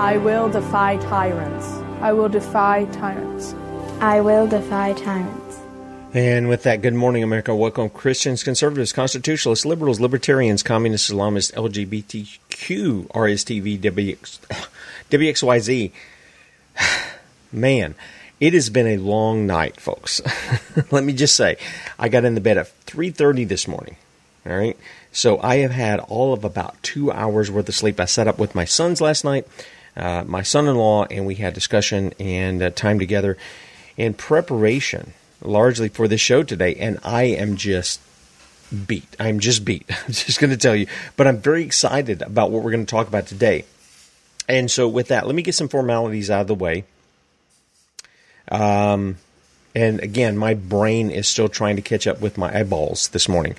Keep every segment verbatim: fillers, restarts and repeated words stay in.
I will defy tyrants. I will defy tyrants. I will defy tyrants. And with that, good morning, America. Welcome, Christians, conservatives, constitutionalists, liberals, libertarians, communists, Islamists, L G B T Q, R S T V, W X, W X Y Z. Man, it has been a long night, folks. Let me just say, I got into bed at three thirty this morning. All right. So I have had all of about two hours worth of sleep. I sat up with my sons last night, uh, my son-in-law, and we had discussion and uh, time together in preparation largely for this show today. And I am just beat. I'm just beat. I'm just going to tell you. But I'm very excited about what we're going to talk about today. And so with that, let me get some formalities out of the way. Um, and again, my brain is still trying to catch up with my eyeballs this morning.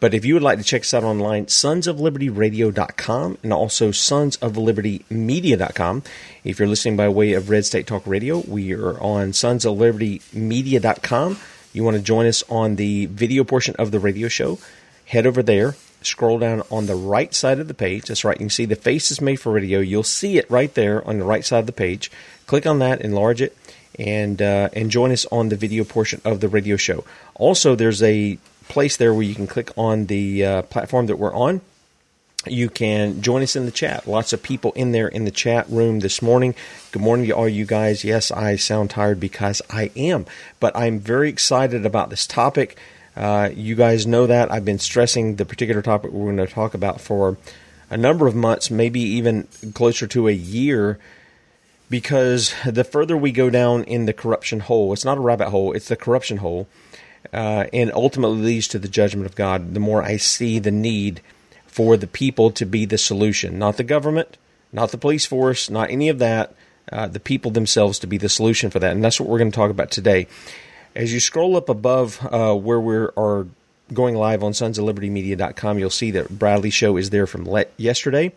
But if you would like to check us out online, sons of liberty radio dot com and also sons of liberty media dot com. If you're listening by way of Red State Talk Radio, we are on sons of liberty media dot com. You want to join us on the video portion of the radio show, head over there, scroll down on the right side of the page. That's right. You can see the face is made for radio. You'll see it right there on the right side of the page. Click on that, enlarge it, and, uh, and join us on the video portion of the radio show. Also, there's a place there where you can click on the uh, platform that we're on. You can join us in the chat. Lots of people in there in the chat room this morning. Good morning to all you guys. Yes, I sound tired because I am, but I'm very excited about this topic. Uh, you guys know that. I've been stressing the particular topic we're going to talk about for a number of months, maybe even closer to a year, because the further we go down in the corruption hole, it's not a rabbit hole, it's the corruption hole. Uh, and ultimately leads to the judgment of God, the more I see the need for the people to be the solution. Not the government, not the police force, not any of that. Uh, the people themselves to be the solution for that. And that's what we're going to talk about today. As you scroll up above uh, where we are going live on sons of liberty media dot com, you'll see that Bradley Show is there from let- yesterday.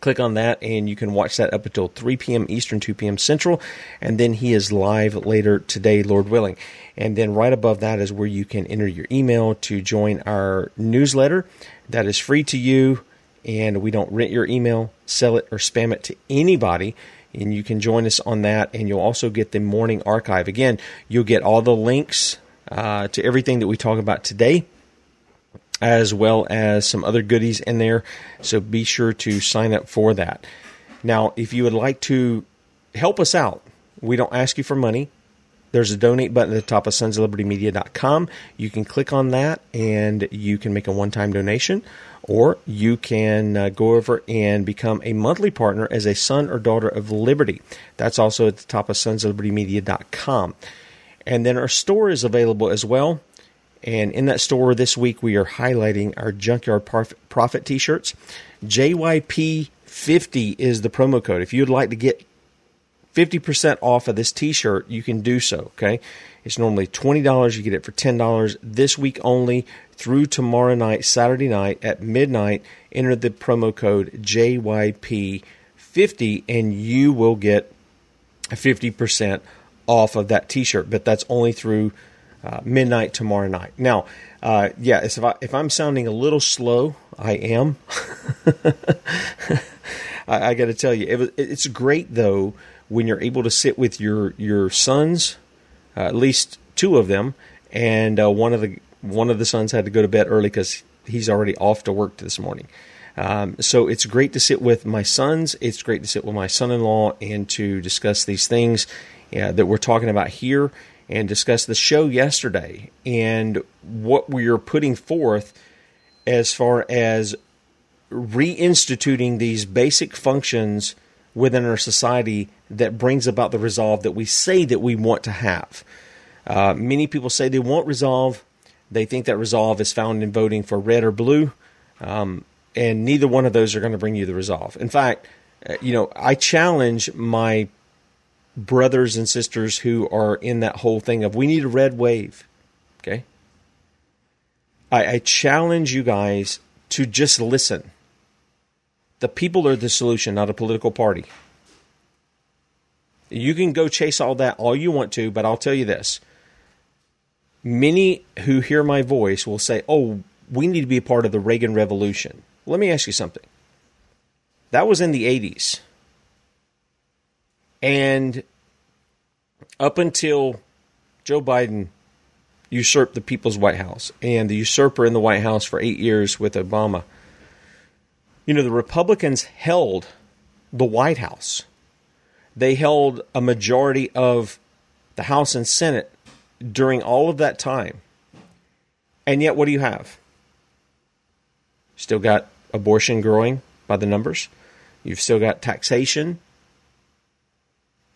Click on that, and you can watch that up until three p.m. Eastern, two p.m. Central, and then he is live later today, Lord willing. And then right above that is where you can enter your email to join our newsletter. That is free to you. and we don't rent your email, sell it, or spam it to anybody. And you can join us on that, and you'll also get the morning archive. Again, you'll get all the links uh, to everything that we talk about today, as well as some other goodies in there. So be sure to sign up for that. Now, if you would like to help us out, we don't ask you for money. There's a donate button at the top of sons of liberty media dot com. You can click on that, and you can make a one-time donation, or you can uh, go over and become a monthly partner as a son or daughter of liberty. That's also at the top of sons of liberty media dot com. And then our store is available as well. And in that store this week, we are highlighting our Junkyard Profit T-shirts. J Y P fifty is the promo code. If you'd like to get fifty percent off of this T-shirt, you can do so, okay? It's normally twenty dollars. You get it for ten dollars this week only through tomorrow night, Saturday night at midnight. Enter the promo code J Y P fifty, and you will get fifty percent off of that T-shirt, but that's only through uh, midnight tomorrow night. Now, uh, yeah, it's if, I, if I'm sounding a little slow, I am. I, I got to tell you, it was, it's great, though, when you're able to sit with your your sons, uh, at least two of them, and uh, one of the one of the sons had to go to bed early because he's already off to work this morning. Um, so it's great to sit with my sons. It's great to sit with my son-in-law and to discuss these things uh, that we're talking about here, and discuss the show yesterday and what we are putting forth as far as reinstituting these basic functions within our society that brings about the resolve that we say that we want to have. Uh, many people say they want resolve. They think that resolve is found in voting for red or blue, um, and neither one of those are going to bring you the resolve. In fact, you know, I challenge my brothers and sisters who are in that whole thing of we need a red wave, okay? I, I challenge you guys to just listen. The people are the solution, not a political party. You can go chase all that all you want to, but I'll tell you this. Many who hear my voice will say, oh, we need to be a part of the Reagan Revolution. Let me ask you something. That was in the eighties. And up until Joe Biden usurped the People's White House and the usurper in the White House for eight years with Obama, you know, the Republicans held the White House. They held a majority of the House and Senate during all of that time. And yet, what do you have? Still got abortion growing by the numbers. You've still got taxation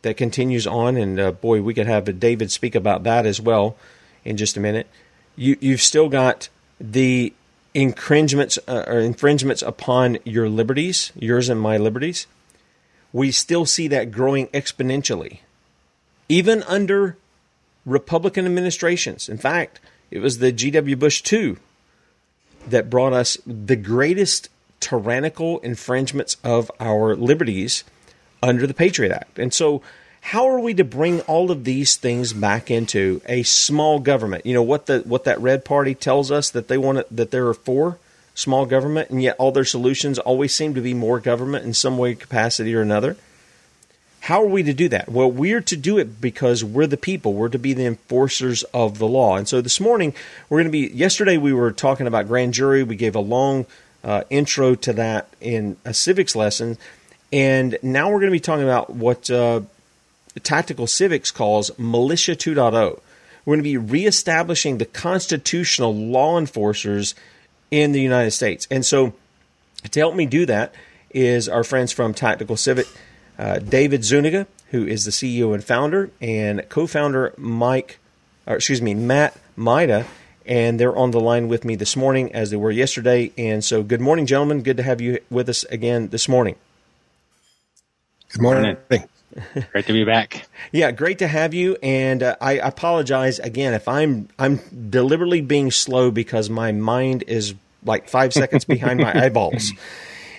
that continues on. And uh, boy, we could have David speak about that as well in just a minute. You, you've still got the infringements uh, or infringements upon your liberties, yours and my liberties. We still see that growing exponentially, even under Republican administrations. In fact, it was the G W Bush the second that brought us the greatest tyrannical infringements of our liberties under the Patriot Act. And so how are we to bring all of these things back into a small government? You know what the what that red party tells us that they want to, that there are for small government, and yet all their solutions always seem to be more government in some way, capacity or another. How are we to do that? Well, we're to do it because we're the people. We're to be the enforcers of the law. And so this morning we're going to be. Yesterday we were talking about grand jury. We gave a long uh, intro to that in a civics lesson, and now we're going to be talking about what Uh, Tactical Civics calls Militia two point oh. We're going to be reestablishing the constitutional law enforcers in the United States. And so to help me do that is our friends from Tactical Civic, uh, David Zuniga, who is the C E O and founder, and co-founder Mike, or excuse me, Matt Mida, and they're on the line with me this morning as they were yesterday. And so good morning, gentlemen. Good to have you with us again this morning. Good morning. Good morning. Great to be back. Yeah, great to have you. And uh, I apologize again if I'm I'm deliberately being slow because my mind is like five seconds behind my eyeballs.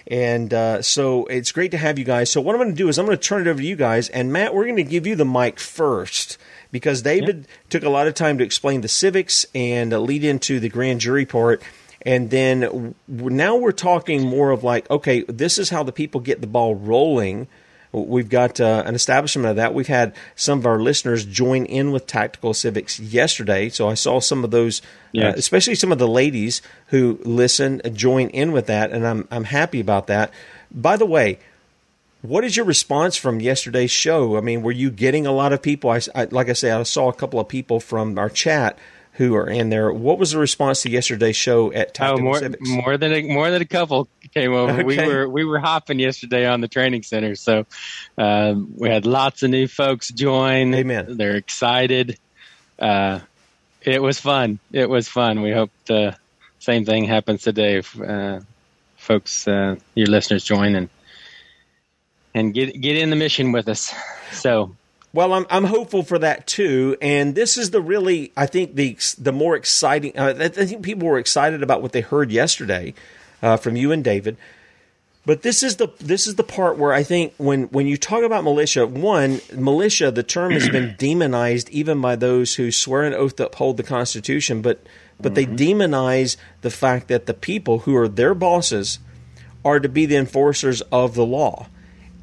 And uh, so it's great to have you guys. So what I'm going to do is I'm going to turn it over to you guys. And Matt, we're going to give you the mic first because David yep. took a lot of time to explain the civics and uh, lead into the grand jury part. And then now we're talking more of like, okay, this is how the people get the ball rolling. We've got uh, an establishment of that. We've had some of our listeners join in with Tactical Civics yesterday. So I saw some of those, yes. uh, especially some of the ladies who listen, join in with that, and I'm I'm happy about that. By the way, what is your response from yesterday's show? I mean, were you getting a lot of people? I, I, like I said, I saw a couple of people from our chat who are in there. What was the response to yesterday's show at Tactical oh, more, Civics? More than a, more than a couple came over. Okay. We were we were hopping yesterday on the training center, so um, we had lots of new folks join. Amen. They're excited. Uh, it was fun. It was fun. We hope the same thing happens today. If, uh, folks, uh, your listeners join and and get get in the mission with us. So. Well, I'm I'm hopeful for that too, and this is the really I think the the more exciting. Uh, I think people were excited about what they heard yesterday uh, from you and David, but this is the this is the part where I think when when you talk about militia, one militia, the term has been demonized even by those who swear an oath to uphold the Constitution, but but mm-hmm. they demonize the fact that the people who are their bosses are to be the enforcers of the law.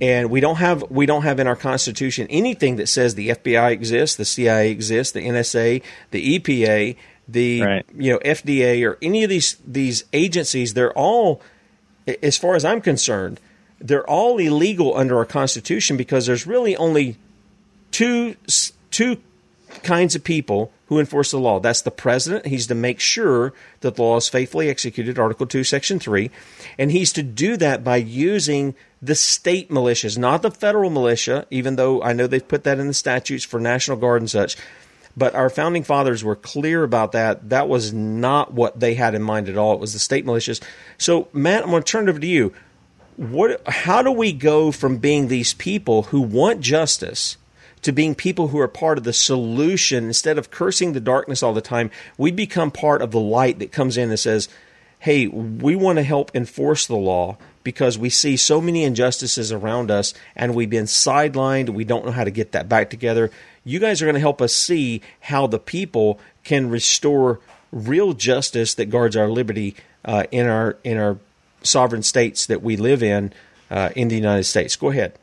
And we don't have we don't have in our Constitution anything that says the F B I exists, the C I A exists, the N S A, the E P A, the right. you know F D A, or any of these these agencies. They're all, as far as I'm concerned, they're all illegal under our Constitution because there's really only two two kinds of people who enforce the law. That's the president. He's to make sure that the law is faithfully executed, Article two, Section three. And he's to do that by using the state militias, not the federal militia, even though I know they've put that in the statutes for National Guard and such. But our founding fathers were clear about that. That was not what they had in mind at all. It was the state militias. So, Matt, I'm going to turn it over to you. What? How do we go from being these people who want justice to being people who are part of the solution? Instead of cursing the darkness all the time, we become part of the light that comes in and says, hey, we want to help enforce the law because we see so many injustices around us and we've been sidelined. We don't know how to get that back together. You guys are going to help us see how the people can restore real justice that guards our liberty uh, in our in our sovereign states that we live in, uh, in the United States. Go ahead.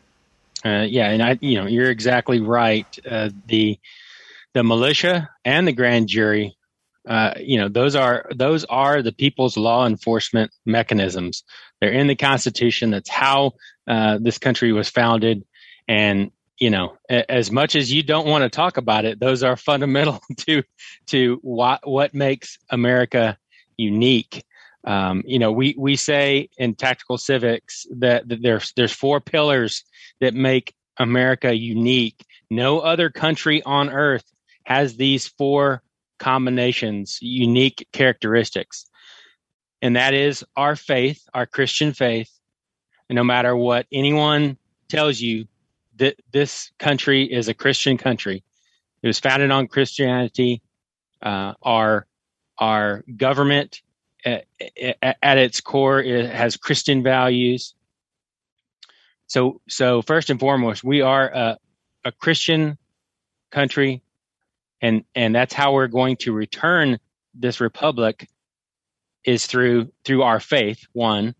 Uh, yeah, and I, you know, you're exactly right. Uh, the the militia and the grand jury, uh, you know, those are those are the people's law enforcement mechanisms. They're in the Constitution. That's how uh, this country was founded. And you know, a, as much as you don't want to talk about it, those are fundamental to to what what makes America unique. Um, you know, we we say in Tactical Civics that, that there's there's four pillars that make America unique. No other country on earth has these four combinations, unique characteristics. And that is our faith, our Christian faith. And no matter what anyone tells you, that this country is a Christian country. It was founded on Christianity. Uh, our, our government at, at its core, it has Christian values. So, so first and foremost, we are a, a Christian country, and and that's how we're going to return this republic, is through through our faith. One,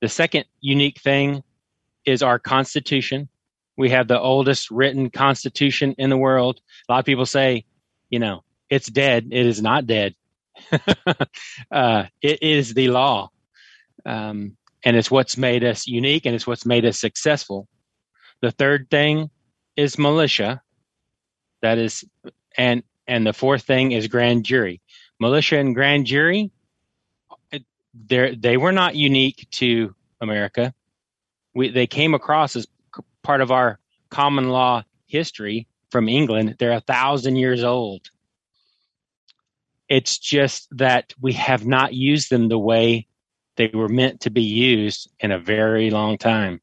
the second unique thing is our Constitution. We have the oldest written Constitution in the world. A lot of people say, you know, it's dead. It is not dead. uh, it is the law. Um, And it's what's made us unique, and it's what's made us successful. The third thing is militia. That is, and and the fourth thing is grand jury. Militia and grand jury, they they were not unique to America. We they came across as part of our common law history from England. They're a thousand years old. It's just that we have not used them the way they were meant to be used in a very long time,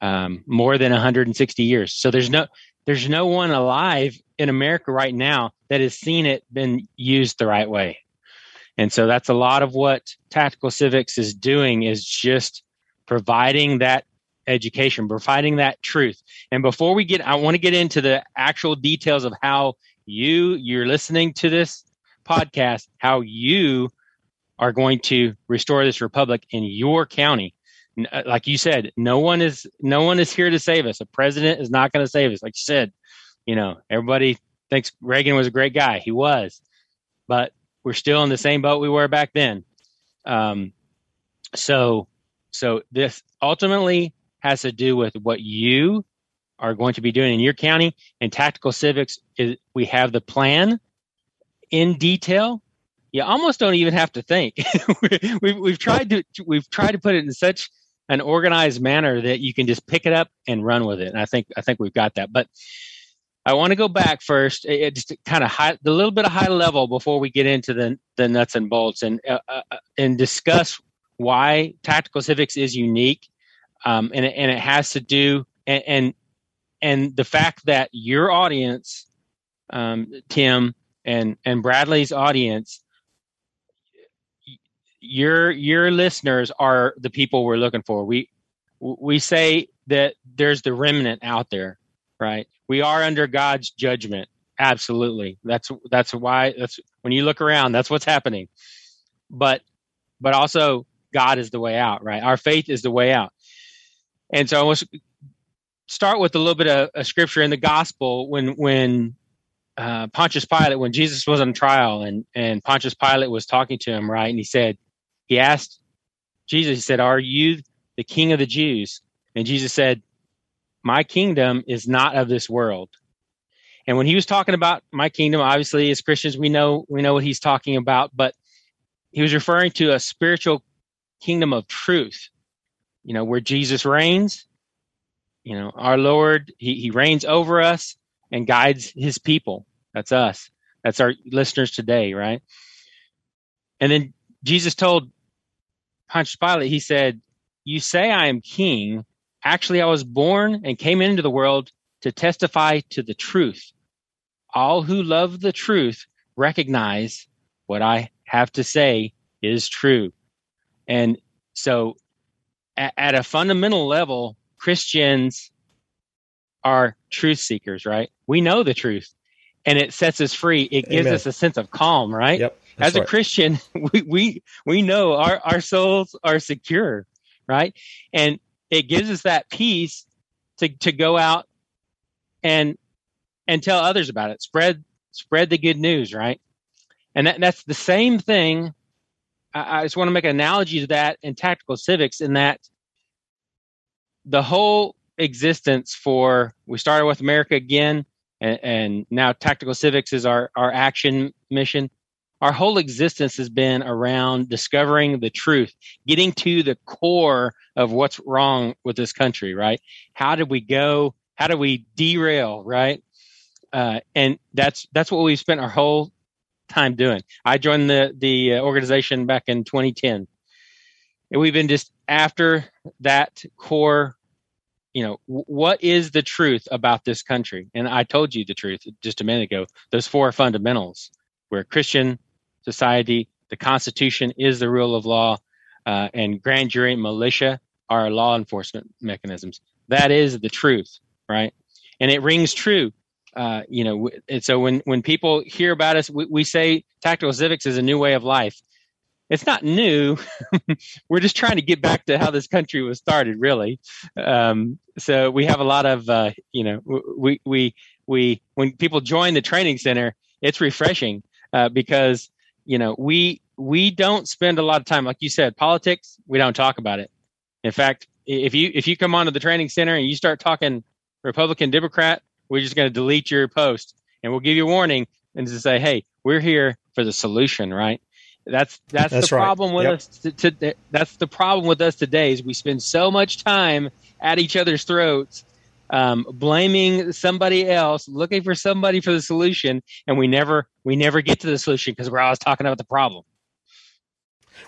um, more than one hundred sixty years. So there's no there's no one alive in America right now that has seen it been used the right way. And so that's a lot of what Tactical Civics is doing, is just providing that education, providing that truth. And before we get, I want to get into the actual details of how you, you're listening to this podcast, how you are going to restore this republic in your county. Like you said, no one is no one is here to save us. The president is not going to save us. Like you said, you know, everybody thinks Reagan was a great guy. He was, but we're still in the same boat we were back then. Um, so, so this ultimately has to do with what you are going to be doing in your county. And Tactical Civics is, we have the plan in detail. You almost don't even have to think. we've, we've tried to we've tried to put it in such an organized manner that you can just pick it up and run with it. And I think I think we've got that. But I want to go back first, it just kind of high, a little bit of high level before we get into the the nuts and bolts, and uh, uh, and discuss why Tactical Civics is unique, um, and and it has to do and and, and the fact that your audience, um, Tim and and Bradley's audience, your your listeners are the people we're looking for. We we say that there's the remnant out there, right? We are under God's judgment. Absolutely. That's, that's why that's when you look around, that's what's happening. But, but also God is the way out, right? Our faith is the way out. And so I want to start with a little bit of a scripture in the gospel. When, when uh, Pontius Pilate, when Jesus was on trial and, and Pontius Pilate was talking to him, right? And he said, he asked Jesus, he said, "Are you the King of the Jews?" And Jesus said, "My kingdom is not of this world." And when he was talking about my kingdom, obviously as Christians, we know we know what he's talking about, but he was referring to a spiritual kingdom of truth, you know, where Jesus reigns. You know, our Lord, he, he reigns over us and guides his people. That's us. That's our listeners today, right? And then Jesus told Pontius Pilate, he said, "You say I am king. Actually, I was born and came into the world to testify to the truth. All who love the truth recognize what I have to say is true." And so at, at a fundamental level, Christians are truth seekers, right? We know the truth, and it sets us free. It gives Amen. Us a sense of calm, right? Yep, As a right. Christian, we, we we know our, our souls are secure, right? And it gives us that peace to, to go out and and tell others about it. Spread spread the good news, right? And that, that's the same thing. I, I just want to make an analogy to that in Tactical Civics, in that the whole existence for, we started with America Again, and, and now Tactical Civics is our, our action mission. Our whole existence has been around discovering the truth, getting to the core of what's wrong with this country, right? How did we go? How do we derail, right? Uh, and that's that's what we've spent our whole time doing. I joined the the organization back in twenty ten, and we've been just after that core. You know, what is the truth about this country? And I told you the truth just a minute ago. Those four fundamentals. We're a Christian society. The Constitution is the rule of law, uh, and grand jury and militia are law enforcement mechanisms. That is the truth, right? And it rings true, uh, you know. And so when when people hear about us, we, we say Tactical Civics is a new way of life. It's not new. We're just trying to get back to how this country was started, really. Um, so we have a lot of, uh, you know, we we we when people join the training center, it's refreshing. Uh, because, you know, we we don't spend a lot of time, like you said, politics. We don't talk about it. In fact, if you if you come onto the training center and you start talking Republican, Democrat, we're just going to delete your post, and we'll give you a warning and just say, "Hey, we're here for the solution." Right? That's that's, that's the right. problem with yep. us. To, to, that's the problem with us today is we spend so much time at each other's throats, Um, blaming somebody else, looking for somebody for the solution, and we never we never get to the solution because we're always talking about the problem.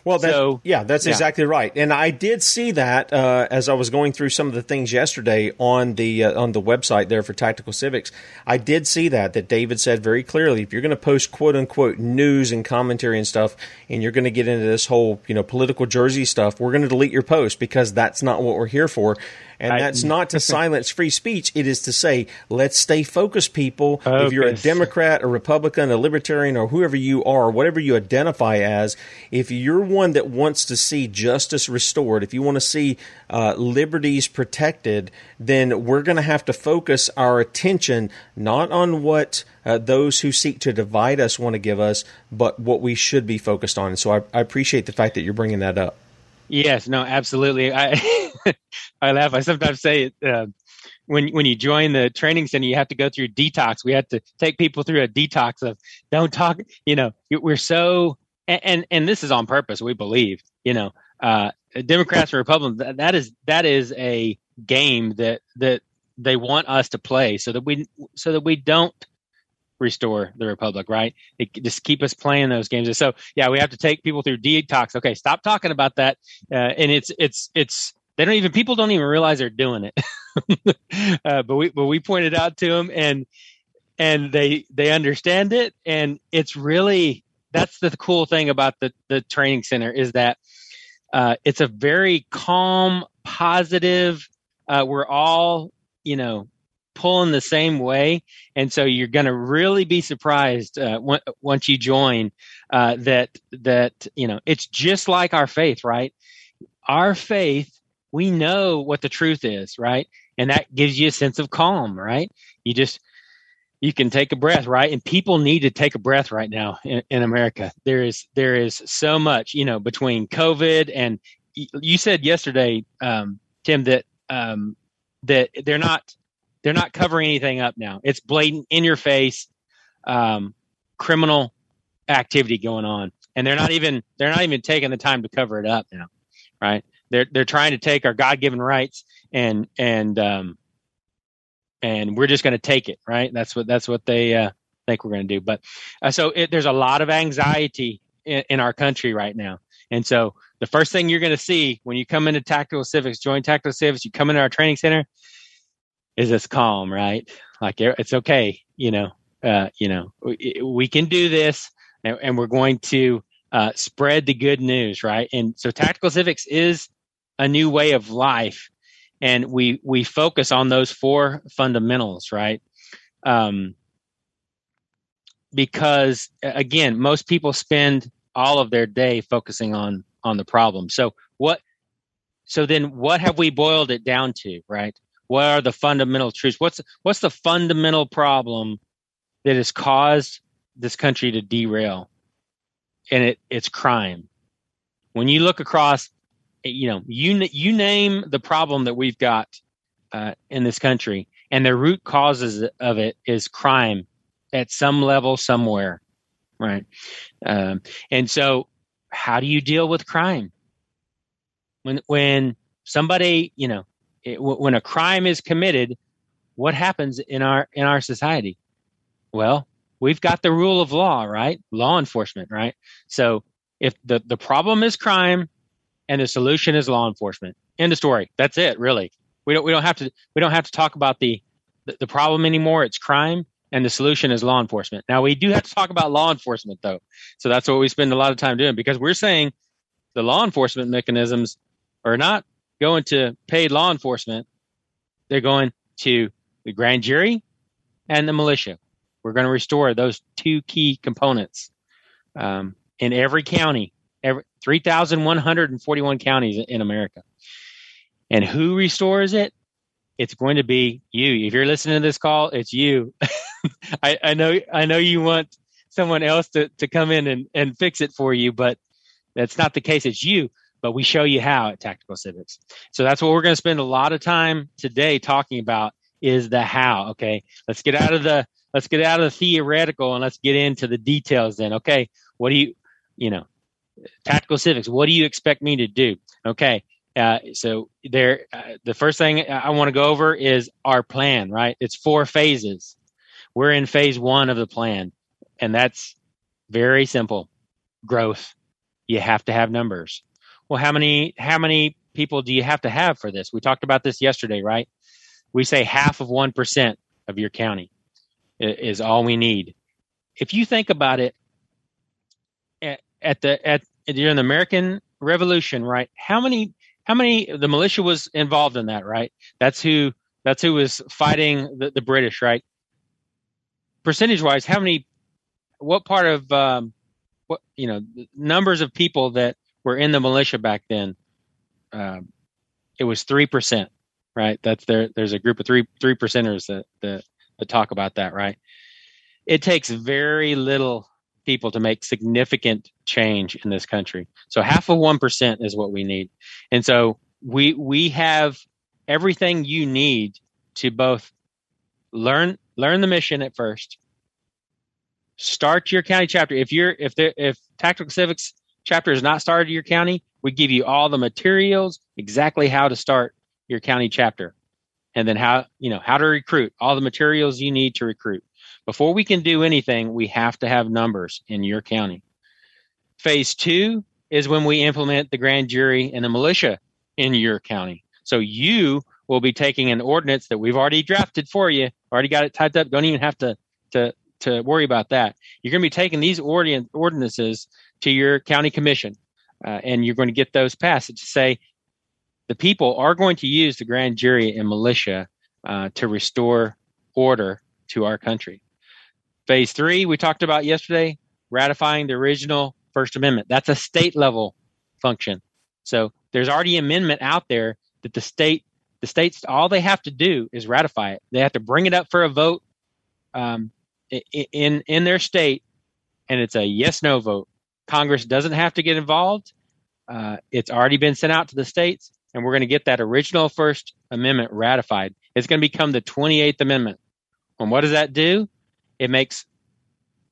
Well, that, so, yeah, that's yeah. exactly right. And I did see that uh, as I was going through some of the things yesterday on the uh, on the website there for Tactical Civics. I did see that that David said very clearly, if you're going to post quote unquote news and commentary and stuff, and you're going to get into this whole you know political jersey stuff, we're going to delete your post because that's not what we're here for. And I, that's not to silence free speech. It is to say, let's stay focused, people. Okay. If you're a Democrat, a Republican, a Libertarian, or whoever you are, whatever you identify as, if you're one that wants to see justice restored, if you want to see uh, liberties protected, then we're going to have to focus our attention not on what uh, those who seek to divide us want to give us, but what we should be focused on. And so I, I appreciate the fact that you're bringing that up. Yes, no, absolutely. I I laugh. I sometimes say it uh, when when you join the training center, you have to go through detox. We have to take people through a detox of don't talk. You know, we're so and and this is on purpose. We believe, you know, uh, Democrats and Republicans. That, that is that is a game that that they want us to play, so that we so that we don't restore the republic, right? They just keep us playing those games. And so, yeah, we have to take people through detox. Okay, stop talking about that. Uh, and it's it's it's they don't even people don't even realize they're doing it. uh, but we but we pointed out to them, and and they they understand it. And it's really that's the cool thing about the the training center is that uh, it's a very calm, positive. Uh, we're all you know. pulling the same way, and so you're going to really be surprised uh, w- once you join uh, that that you know it's just like our faith, right? Our faith, we know what the truth is, right? And that gives you a sense of calm, right? You just you can take a breath, right? And people need to take a breath right now in, in America. There is there is so much, you know, between COVID and you said yesterday, um, Tim, that um, that they're not. They're not covering anything up now. It's blatant, in your face, um, criminal activity going on, and they're not even they're not even taking the time to cover it up now, right? They're they're trying to take our God given rights, and and um, and we're just going to take it, right? That's what that's what they uh, think we're going to do. But uh, so it, there's a lot of anxiety in, in our country right now, and so the first thing you're going to see when you come into Tactical Civics, join Tactical Civics, you come into our training center. Is this calm, right? Like it's okay, you know. Uh, you know, we, we can do this, and, and we're going to uh, spread the good news, right? And so, Tactical Civics is a new way of life, and we we focus on those four fundamentals, right? Um, because again, most people spend all of their day focusing on on the problem. So what? So then, what have we boiled it down to, right? What are the fundamental truths? What's what's the fundamental problem that has caused this country to derail? And it it's crime. When you look across, you know, you you name the problem that we've got uh, in this country, and the root causes of it is crime at some level somewhere, right? Um, and so, how do you deal with crime when when somebody, you know? It, when a crime is committed, what happens in our in our society? Well, we've got the rule of law, right? Law enforcement, right? So if the, the problem is crime and the solution is law enforcement, end of story. That's it, really. We don't we don't have to we don't have to talk about the, the, the problem anymore. It's crime and the solution is law enforcement. Now we do have to talk about law enforcement though. So that's what we spend a lot of time doing because we're saying the law enforcement mechanisms are not going to paid law enforcement, they're going to the grand jury and the militia. We're going to restore those two key components um, in every county, every three thousand one hundred forty-one counties in America. And who restores it? It's going to be you. If you're listening to this call, it's you. I, I know I know you want someone else to, to come in and, and fix it for you, but that's not the case. It's you. But we show you how at Tactical Civics. So that's what we're going to spend a lot of time today talking about is the how. Okay, let's get out of the let's get out of the theoretical and let's get into the details. Then, okay, what do you you know Tactical Civics? What do you expect me to do? Okay, uh, so there uh, the first thing I want to go over is our plan. Right, it's four phases. We're in phase one of the plan, and that's very simple. Growth. You have to have numbers. Well, how many how many people do you have to have for this? We talked about this yesterday, right? We say half of one percent of your county is all we need. If you think about it, at, at the at during the American Revolution, right? How many how many, the militia was involved in that, right? That's who, that's who was fighting the, the British, right? Percentage wise, how many, what part of, um, what, you know, numbers of people that were in the militia back then, um, it was three percent, right? That's there. There's a group of three, three percenters that, that, that talk about that, right? It takes very little people to make significant change in this country. So half of one percent is what we need. And so we, we have everything you need to both learn, learn the mission at first, start your county chapter. If you're, if there, if Tactical Civics chapter is not started in your county, we give you all the materials, exactly how to start your county chapter, and then how, you know, how to recruit, all the materials you need to recruit. Before we can do anything, we have to have numbers in your county. Phase two is when we implement the grand jury and the militia in your county. So you will be taking an ordinance that we've already drafted for you, already got it typed up. Don't even have to to, to worry about that. You're going to be taking these ordin- ordinances to your county commission, uh, and you're going to get those passed to say the people are going to use the grand jury and militia uh, to restore order to our country. Phase three, we talked about yesterday, ratifying the original First Amendment. That's a state level function. So there's already an amendment out there that the state, the states, all they have to do is ratify it. They have to bring it up for a vote um, in, in their state, and it's a yes-no vote. Congress doesn't have to get involved. Uh, it's already been sent out to the states, and we're going to get that original First Amendment ratified. It's going to become the twenty-eighth Amendment. And what does that do? It makes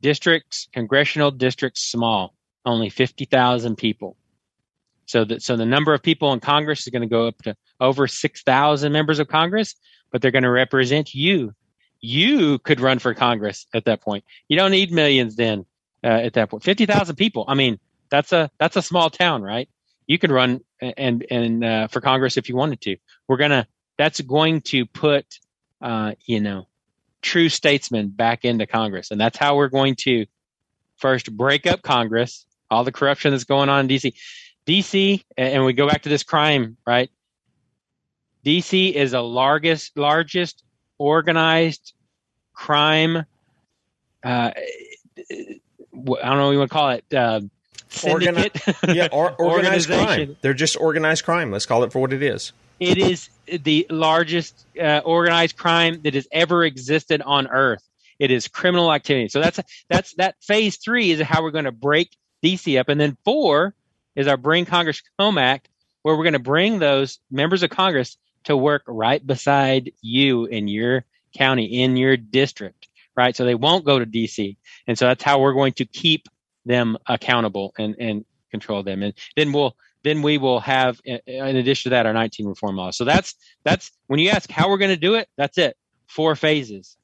districts, congressional districts, small, only fifty thousand people. So that so the number of people in Congress is going to go up to over six thousand members of Congress, but they're going to represent you. You could run for Congress at that point. You don't need millions then uh, at that point. fifty thousand people. I mean, that's a that's a small town, right? You could run and and uh, for Congress if you wanted to. We're gonna. That's going to put, uh, you know. true statesmen back into Congress. And that's how we're going to first break up Congress, all the corruption that's going on in D C. D C, and we go back to this crime, right? D C is the largest, largest organized crime, uh, I don't know what you want to call it, uh, syndicate. Organi- yeah, or- organized crime. They're just organized crime. Let's call it for what it is. It is the largest uh, organized crime that has ever existed on Earth. It is criminal activity. So that's that's that phase three is how we're going to break D C up. And then four is our Bring Congress Home Act, where we're going to bring those members of Congress to work right beside you in your county, in your district, right? So they won't go to D C. And so that's how we're going to keep them accountable and, and control them. And then we'll... Then we will have, in addition to that, our nineteen reform laws. So that's that's when you ask how we're going to do it. That's it. Four phases.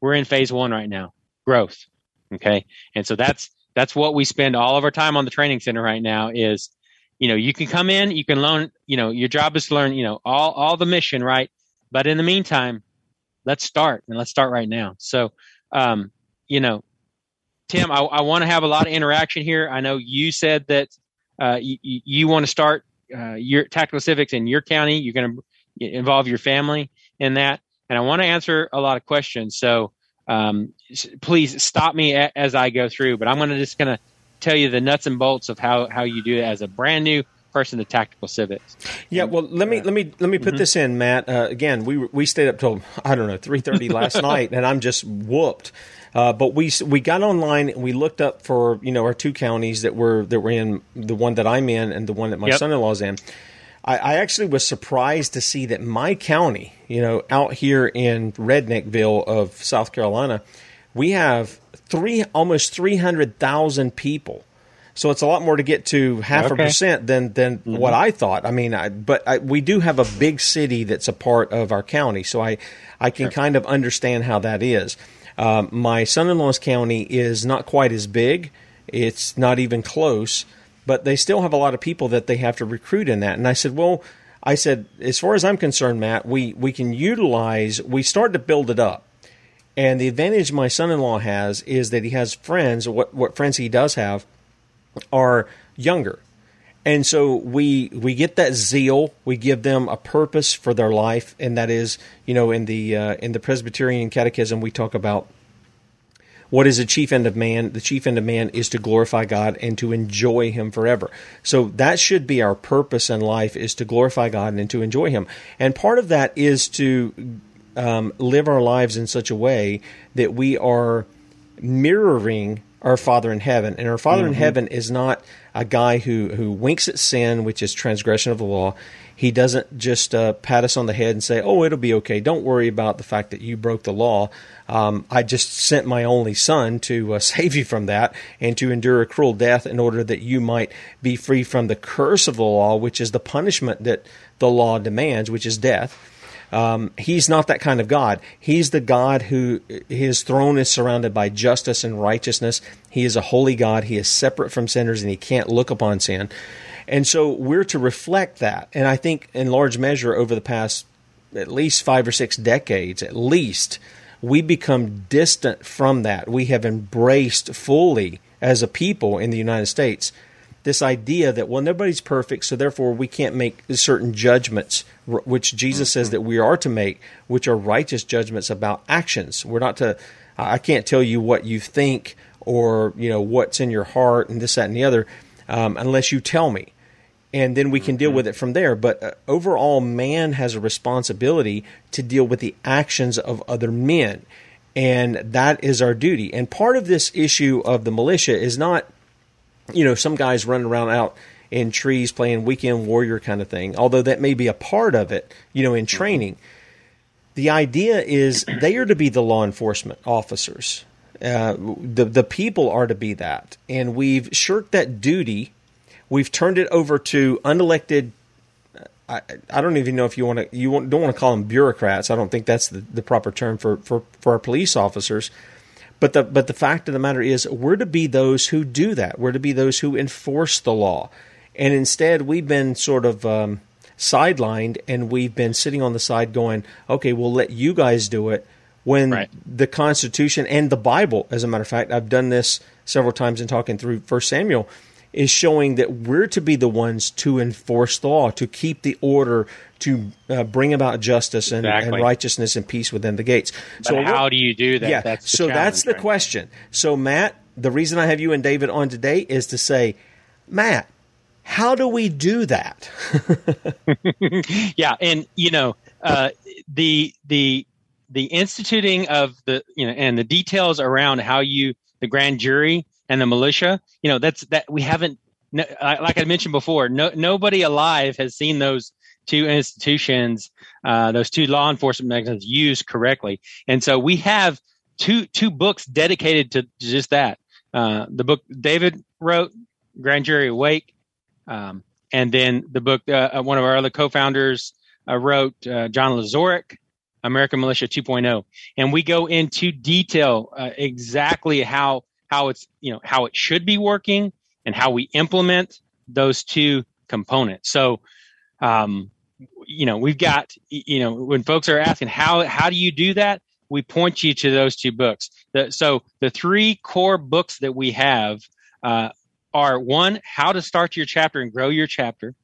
We're in phase one right now. Growth. Okay, and so that's that's what we spend all of our time on the training center right now. Is, you know, you can come in, you can learn. You know, your job is to learn. You know, all all the mission, right? But in the meantime, let's start and let's start right now. So, um, you know, Tim, I, I want to have a lot of interaction here. I know you said that. Uh, you, you want to start uh, your Tactical Civics in your county. You're going to involve your family in that. And I want to answer a lot of questions. So um, please stop me a- as I go through. But I'm going to just going to tell you the nuts and bolts of how, how you do it as a brand new person to Tactical Civics. Yeah, well, let me let me let me put mm-hmm. this in, Matt. Uh, again, we we stayed up till I don't know three thirty last night, and I'm just whooped. Uh, but we we got online and we looked up for you know our two counties that were that were in the one that I'm in and the one that my yep. son-in-law's in. I, I actually was surprised to see that my county, you know, out here in Redneckville of South Carolina, we have three almost three hundred thousand people. So it's a lot more to get to half okay. a percent than than mm-hmm. what I thought. I mean, I, but I, we do have a big city that's a part of our county, so I, I can sure. kind of understand how that is. Um, my son-in-law's county is not quite as big. It's not even close, but they still have a lot of people that they have to recruit in that. And I said, well, I said, as far as I'm concerned, Matt, we, we can utilize, we start to build it up. And the advantage my son-in-law has is that he has friends, what, what friends he does have, are younger, And so we we get that zeal. We give them a purpose for their life, and that is, you know, in the uh, in the Presbyterian Catechism, we talk about what is the chief end of man. The chief end of man is to glorify God and to enjoy Him forever. So that should be our purpose in life: is to glorify God and to enjoy Him. And part of that is to um, live our lives in such a way that we are mirroring our Father in heaven. And our Father mm-hmm. in heaven is not a guy who, who winks at sin, which is transgression of the law. He doesn't just uh, pat us on the head and say, oh, it'll be okay. Don't worry about the fact that you broke the law. Um, I just sent my only son to uh, save you from that and to endure a cruel death in order that you might be free from the curse of the law, which is the punishment that the law demands, which is death. Um, he's not that kind of God. He's the God who his throne is surrounded by justice and righteousness. He is a holy God. He is separate from sinners, and he can't look upon sin. And so we're to reflect that. And I think in large measure over the past at least five or six decades, at least, we become distant from that. We have embraced fully as a people in the United States this idea that, well, nobody's perfect, so therefore we can't make certain judgments, which Jesus says that we are to make, which are righteous judgments about actions. We're not to, I can't tell you what you think or, you know, what's in your heart and this, that, and the other, um, unless you tell me. And then we can deal with it from there. But uh, overall, man has a responsibility to deal with the actions of other men. And that is our duty. And part of this issue of the militia is not, you know, some guys running around out in trees playing weekend warrior kind of thing, although that may be a part of it, you know, in training. The idea is they are to be the law enforcement officers. Uh, the, the people are to be that. And we've shirked that duty. We've turned it over to unelected, I, I don't even know if you want to, you don't want to call them bureaucrats. I don't think that's the, the proper term for, for, for our police officers. But the but the fact of the matter is we're to be those who do that. We're to be those who enforce the law. And instead, we've been sort of um, sidelined, and we've been sitting on the side going, okay, we'll let you guys do it, when right. the Constitution and the Bible, as a matter of fact, I've done this several times in talking through First Samuel, is showing that we're to be the ones to enforce the law, to keep the order, to uh, bring about justice and, exactly. and righteousness and peace within the gates. But so how do you do that? Yeah, that's the so that's the right? question. So, Matt, the reason I have you and David on today is to say, Matt, how do we do that? yeah, and you know uh, the the the instituting of the you know and the details around how you the grand jury and the militia, you know, that's that we haven't. Like I mentioned before, no, nobody alive has seen those two institutions, uh, those two law enforcement mechanisms used correctly, and so we have two two books dedicated to just that. Uh, the book David wrote, Grand Jury Awake, um, and then the book uh, one of our other co-founders uh, wrote, uh, John Lazorek, American Militia two point oh, and we go into detail uh, exactly how how it's you know how it should be working and how we implement those two components. So. Um, you know, we've got, you know, when folks are asking, how, how do you do that? We point you to those two books. The, so the three core books that we have uh, are one, how to start your chapter and grow your chapter.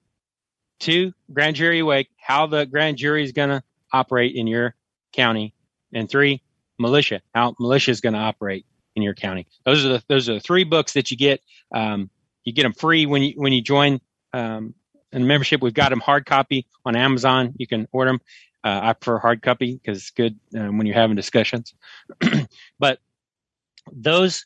Two, Grand Jury Awake, how the grand jury is going to operate in your county. And three, militia, how militia is going to operate in your county. Those are the, those are the three books that you get. Um, you get them free when you, when you join, um, and membership. We've got them hard copy on Amazon. You can order them. Uh, I prefer hard copy because it's good um, when you're having discussions. But those,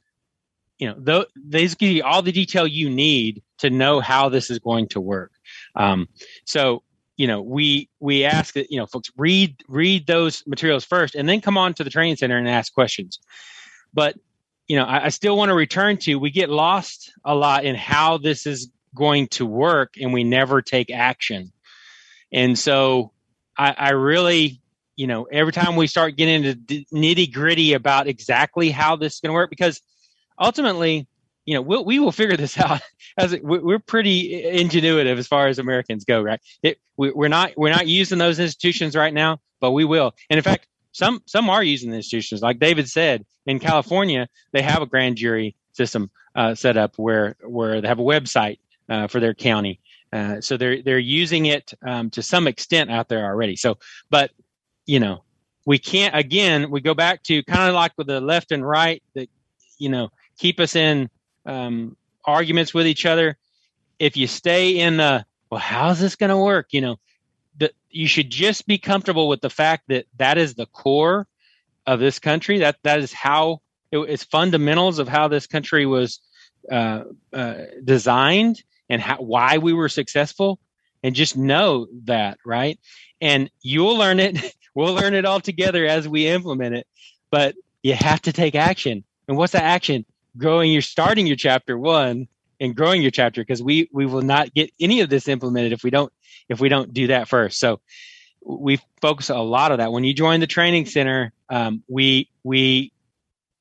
you know, those, these give you all the detail you need to know how this is going to work. Um, so, you know, we we ask that, you know, folks read read those materials first and then come on to the training center and ask questions. But, you know, I, I still want to return to, we get lost a lot in how this is going to work, and we never take action. And so I, I really, you know, every time we start getting into d- nitty gritty about exactly how this is going to work, because ultimately, you know, we'll, we will figure this out. As it, we're pretty ingenuitive as far as Americans go, right? It, we, we're not, we're not using those institutions right now, but we will. And in fact, some, some are using the institutions. Like David said, in California, they have a grand jury system uh, set up where, where they have a website Uh, for their county, Uh, so they're they're using it um, to some extent out there already. So, but you know, we can't. Again, we go back to kind of like with the left and right that you know keep us in um, arguments with each other. If you stay in the well, how's this going to work? You know, the, you should just be comfortable with the fact that that is the core of this country. That that is how it, it's fundamentals of how this country was uh, uh, designed. And how, why we were successful, and just know that, right? And you'll learn it. We'll learn it all together as we implement it. But you have to take action. And what's the action? Growing your, starting your chapter one and growing your chapter, because we we will not get any of this implemented if we don't if we don't do that first. So we focus a lot of that. When you join the training center, um, we we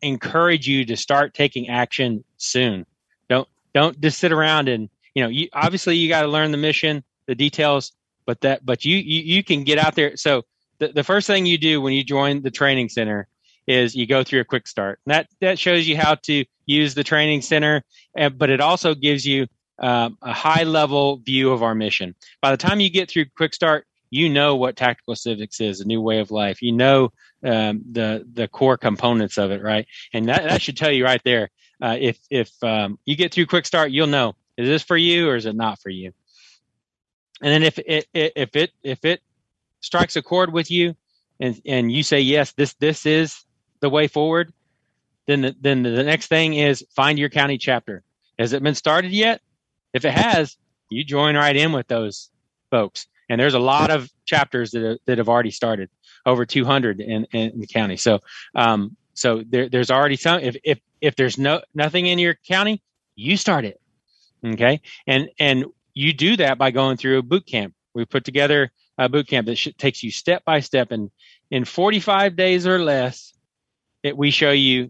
encourage you to start taking action soon. Don't don't just sit around and You know, you, obviously you got to learn the mission, the details, but that, but you, you, you can get out there. So the, the first thing you do when you join the training center is you go through a quick start. And that, that shows you how to use the training center, and, but it also gives you um, a high level view of our mission. By the time you get through quick start, you know what tactical civics is, a new way of life. You know um, the the core components of it, right? And that, that should tell you right there. Uh, if if um, you get through quick start, you'll know. Is this for you or is it not for you? And then if it if it if it strikes a chord with you, and, and you say yes, this this is the way forward, then the, then the next thing is find your county chapter. Has it been started yet? If it has, you join right in with those folks. And there's a lot of chapters that are, that have already started, over two hundred in, in the county. So um so there, there's already some. If if if there's no nothing in your county, you start it. Okay. And, and you do that by going through a boot camp. We put together a boot camp that sh- takes you step by step. And in forty-five days or less, it, we show you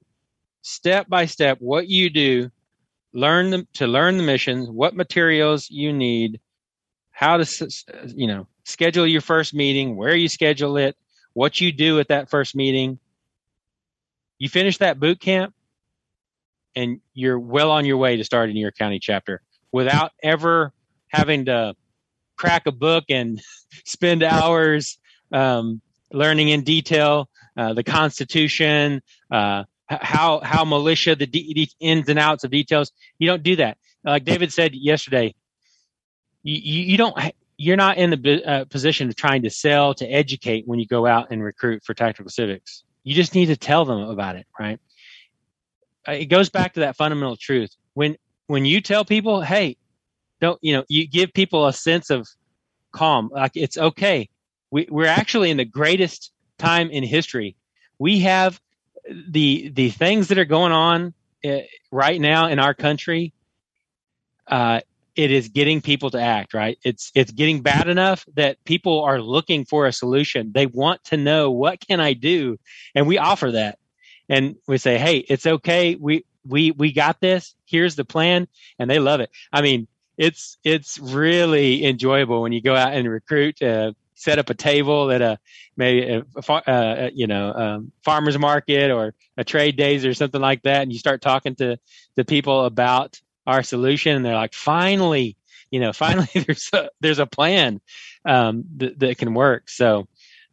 step by step what you do, learn them to learn the missions, what materials you need, how to, you know, schedule your first meeting, where you schedule it, what you do at that first meeting. You finish that boot camp, and you're well on your way to starting your county chapter without ever having to crack a book and spend hours um, learning in detail uh, the Constitution, uh, how how militia, the de- de- ins and outs of details. You don't do that. Like David said yesterday, you, you don't you're not in the uh, position of trying to sell to educate when you go out and recruit for tactical civics. You just need to tell them about it, right? It goes back to that fundamental truth. When when you tell people, hey, don't you know, you give people a sense of calm, like it's okay. We, we're actually in the greatest time in history. We have the the things that are going on uh, right now in our country. Uh, it is getting people to act, right? It's it's getting bad enough that people are looking for a solution. They want to know, what can I do? And we offer that. And we say, hey, it's okay. We we we got this. Here's the plan. And they love it. I mean, it's it's really enjoyable when you go out and recruit, uh, set up a table at a maybe a, uh, you know um, farmer's market or a trade days or something like that, and you start talking to the people about our solution, and they're like, finally, you know, finally there's a, there's a plan um, that, that can work. So.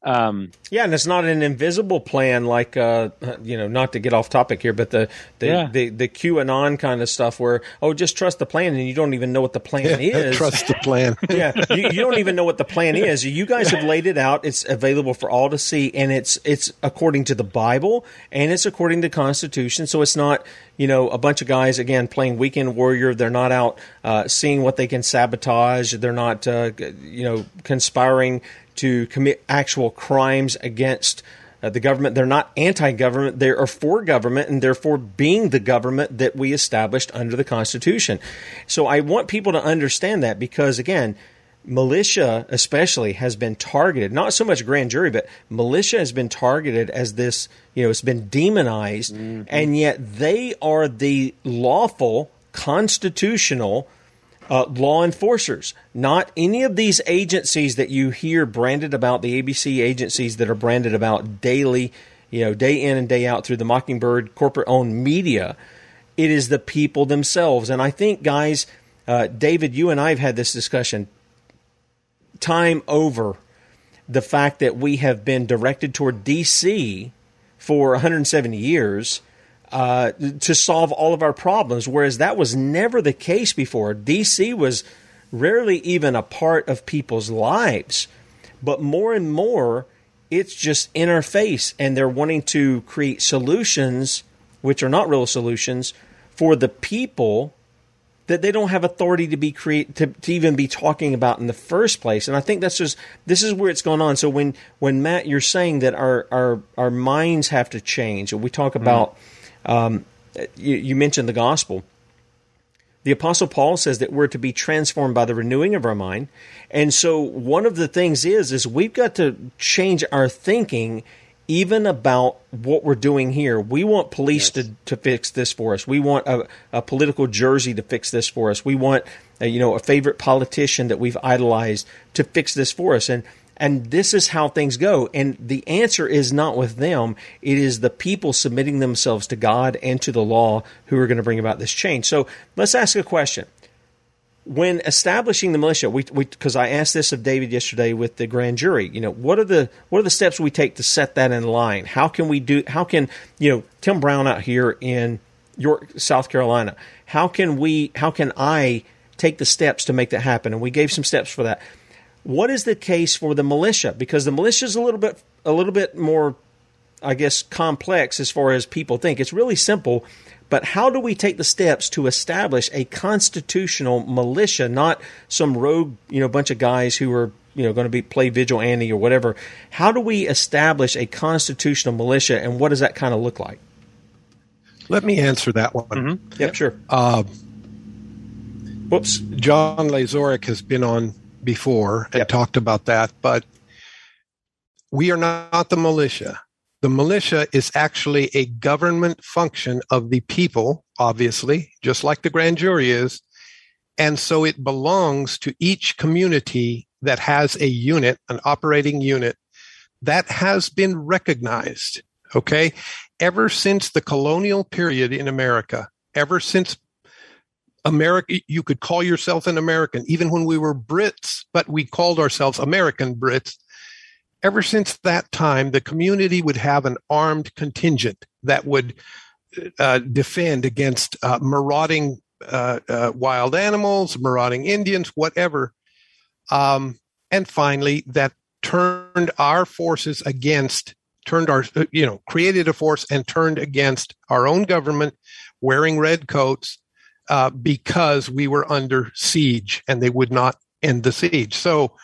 Um, yeah, and it's not an invisible plan like, uh, you know, not to get off topic here, but the the, yeah. the the QAnon kind of stuff where, oh, just trust the plan, and you don't even know what the plan yeah, is. Trust the plan. yeah, you, you don't even know what the plan is. You guys have laid it out. It's available for all to see, and it's it's according to the Bible, and it's according to the Constitution, so it's not, you know, a bunch of guys, again, playing weekend warrior. They're not out uh, seeing what they can sabotage. They're not, uh, you know, conspiring to commit actual crimes against uh, the government. They're not anti-government. They are for government, and therefore being the government that we established under the Constitution. So I want people to understand that, because, again, militia especially has been targeted. Not so much grand jury, but militia has been targeted as this, you know, it's been demonized, mm-hmm. and yet they are the lawful, constitutional Uh, law enforcers, not any of these agencies that you hear branded about, the A B C agencies that are branded about daily, you know, day in and day out through the Mockingbird corporate-owned media. It is the people themselves. And I think, guys, Uh, David, you and I have had this discussion time over, the fact that we have been directed toward D C for one hundred seventy years uh, to solve all of our problems, whereas that was never the case before. D C was rarely even a part of people's lives. But more and more, it's just in our face, and they're wanting to create solutions, which are not real solutions, for the people that they don't have authority to be create to, to even be talking about in the first place. And I think that's just this is where it's going on. So when when Matt, you're saying that our our, our minds have to change, and we talk about mm-hmm. um, you, you mentioned the gospel. The Apostle Paul says that we're to be transformed by the renewing of our mind. And so one of the things is, is we've got to change our thinking even about what we're doing here. We want police yes. to, to fix this for us. We want a, a political jersey to fix this for us. We want a, you know, a favorite politician that we've idolized to fix this for us. And and this is how things go. And the answer is not with them. It is the people submitting themselves to God and to the law who are going to bring about this change. So let's ask a question. When establishing the militia, we because I asked this of David yesterday with the grand jury, you know, what are the what are the steps we take to set that in line? How can we do how can, you know, Tim Brown out here in York, South Carolina, how can we how can I take the steps to make that happen? And we gave some steps for that. What is the case for the militia? Because the militia is a little bit a little bit more, I guess, complex as far as people think. It's really simple, but how do we take the steps to establish a constitutional militia, not some rogue, you know, bunch of guys who are, you know, going to be play vigilante or whatever? How do we establish a constitutional militia, and what does that kind of look like? Let me answer that one. Mm-hmm. Yep, sure. Uh, Whoops. John Lazorek has been on before and yep. talked about that, but we are not the militia. The militia is actually a government function of the people, obviously, just like the grand jury is, and so it belongs to each community that has a unit, an operating unit, that has been recognized, okay? Ever since the colonial period in America, ever since America, you could call yourself an American, even when we were Brits, but we called ourselves American Brits. Ever since that time, the community would have an armed contingent that would uh, defend against uh, marauding uh, uh, wild animals, marauding Indians, whatever. Um, and finally, that turned our forces against, turned our, you know, created a force and turned against our own government wearing red coats. Uh, because we were under siege and they would not end the siege. So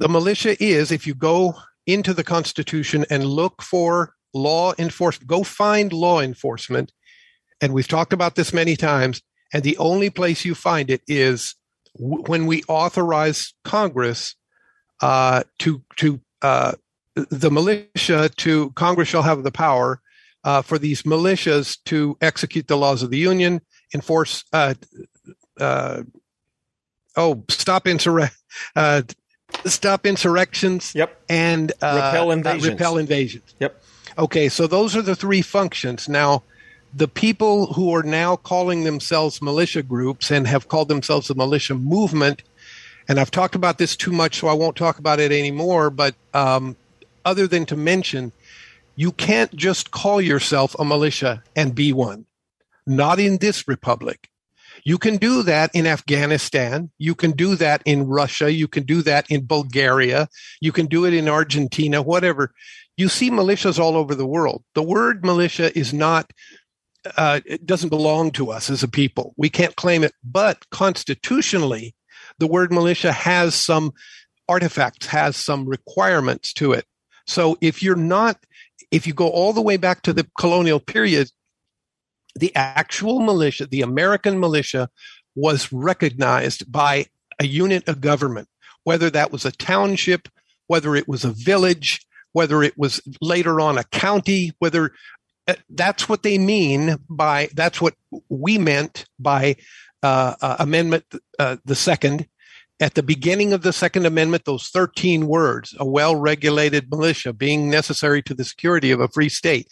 the militia is, if you go into the Constitution and look for law enforcement, go find law enforcement. And we've talked about this many times. And the only place you find it is w- when we authorize Congress uh, to, to uh, the militia to, Congress shall have the power uh, for these militias to execute the laws of the Union, enforce, uh, uh, oh, stop insurre- uh, stop insurrections, yep. and uh, repel invasions. Uh, repel invasions. Yep. Okay, so those are the three functions. Now, the people who are now calling themselves militia groups and have called themselves the militia movement, and I've talked about this too much, so I won't talk about it anymore, but um, other than to mention, you can't just call yourself a militia and be one. Not in this republic. You can do that in Afghanistan. You can do that in Russia. You can do that in Bulgaria. You can do it in Argentina, whatever. You see militias all over the world. The word militia is not, uh, it doesn't belong to us as a people. We can't claim it. But constitutionally, the word militia has some artifacts, has some requirements to it. So if you're not, if you go all the way back to the colonial period, the actual militia, the American militia, was recognized by a unit of government, whether that was a township, whether it was a village, whether it was later on a county, whether uh, that's what they mean by, that's what we meant by uh, uh, Amendment uh, the Second. At the beginning of the Second Amendment, those thirteen words, a well-regulated militia being necessary to the security of a free state.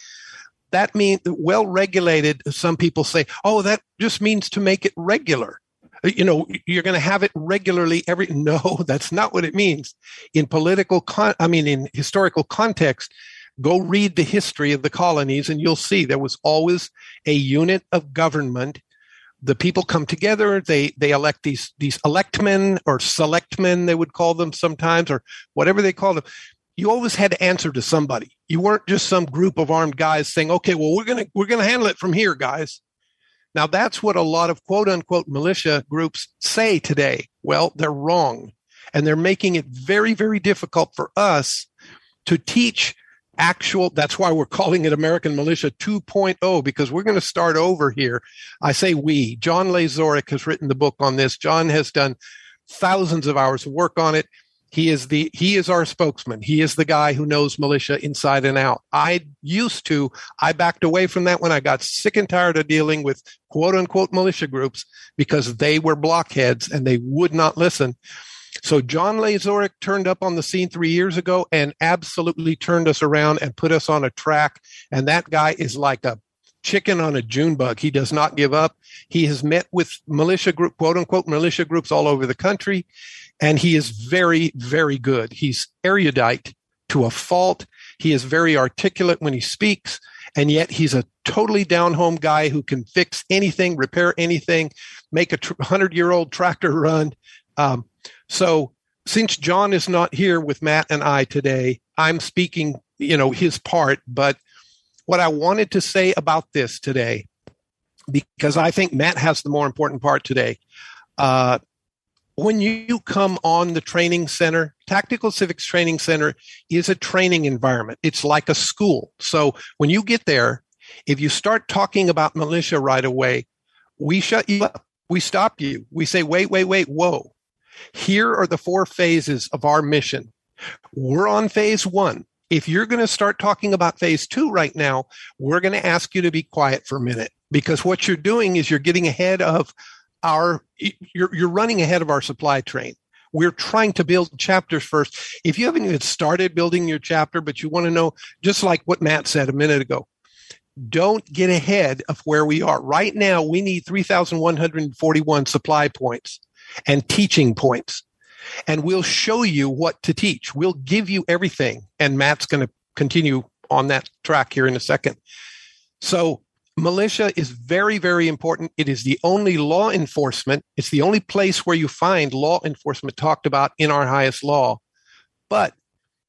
That means well-regulated, some people say, oh, that just means to make it regular. you know, you're going to have it regularly every, no, that's not what it means. In political, con- I mean, in historical context, go read the history of the colonies and you'll see there was always a unit of government. The people come together, they they elect these these electmen or selectmen, they would call them sometimes, or whatever they called them. You always had to answer to somebody. You weren't just some group of armed guys saying, okay, well, we're going to we're going to handle it from here, guys. Now, that's what a lot of quote unquote militia groups say today. Well, they're wrong. And they're making it very, very difficult for us to teach actual, that's why we're calling it American Militia two point oh, because we're going to start over here. I say we. John Lazorek has written the book on this. John has done thousands of hours of work on it. He is the he is our spokesman. He is the guy who knows militia inside and out. I used to, I backed away from that when I got sick and tired of dealing with quote-unquote militia groups because they were blockheads and they would not listen. So John Lazorek turned up on the scene three years ago and absolutely turned us around and put us on a track. And that guy is like a chicken on a June bug. He does not give up. He has met with militia group, quote unquote, militia groups all over the country. And he is very, very good. He's erudite to a fault. He is very articulate when he speaks. And yet he's a totally down-home guy who can fix anything, repair anything, make a hundred-year-old tractor run. Um, So since John is not here with Matt and I today, I'm speaking, you know, his part. But what I wanted to say about this today, because I think Matt has the more important part today. Uh, when you come on the training center, Tactical Civics Training Center is a training environment. It's like a school. So when you get there, if you start talking about militia right away, we shut you up. We stop you. We say, wait, wait, wait, whoa. Here are the four phases of our mission. We're on phase one. If you're going to start talking about phase two right now, we're going to ask you to be quiet for a minute, because what you're doing is you're getting ahead of our, you're, you're running ahead of our supply train. We're trying to build chapters first. If you haven't even started building your chapter, but you want to know, just like what Matt said a minute ago, don't get ahead of where we are. Right now, we need three thousand one hundred forty-one supply points and teaching points. And we'll show you what to teach. We'll give you everything. And Matt's going to continue on that track here in a second. So militia is very, very important. It is the only law enforcement. It's the only place where you find law enforcement talked about in our highest law. But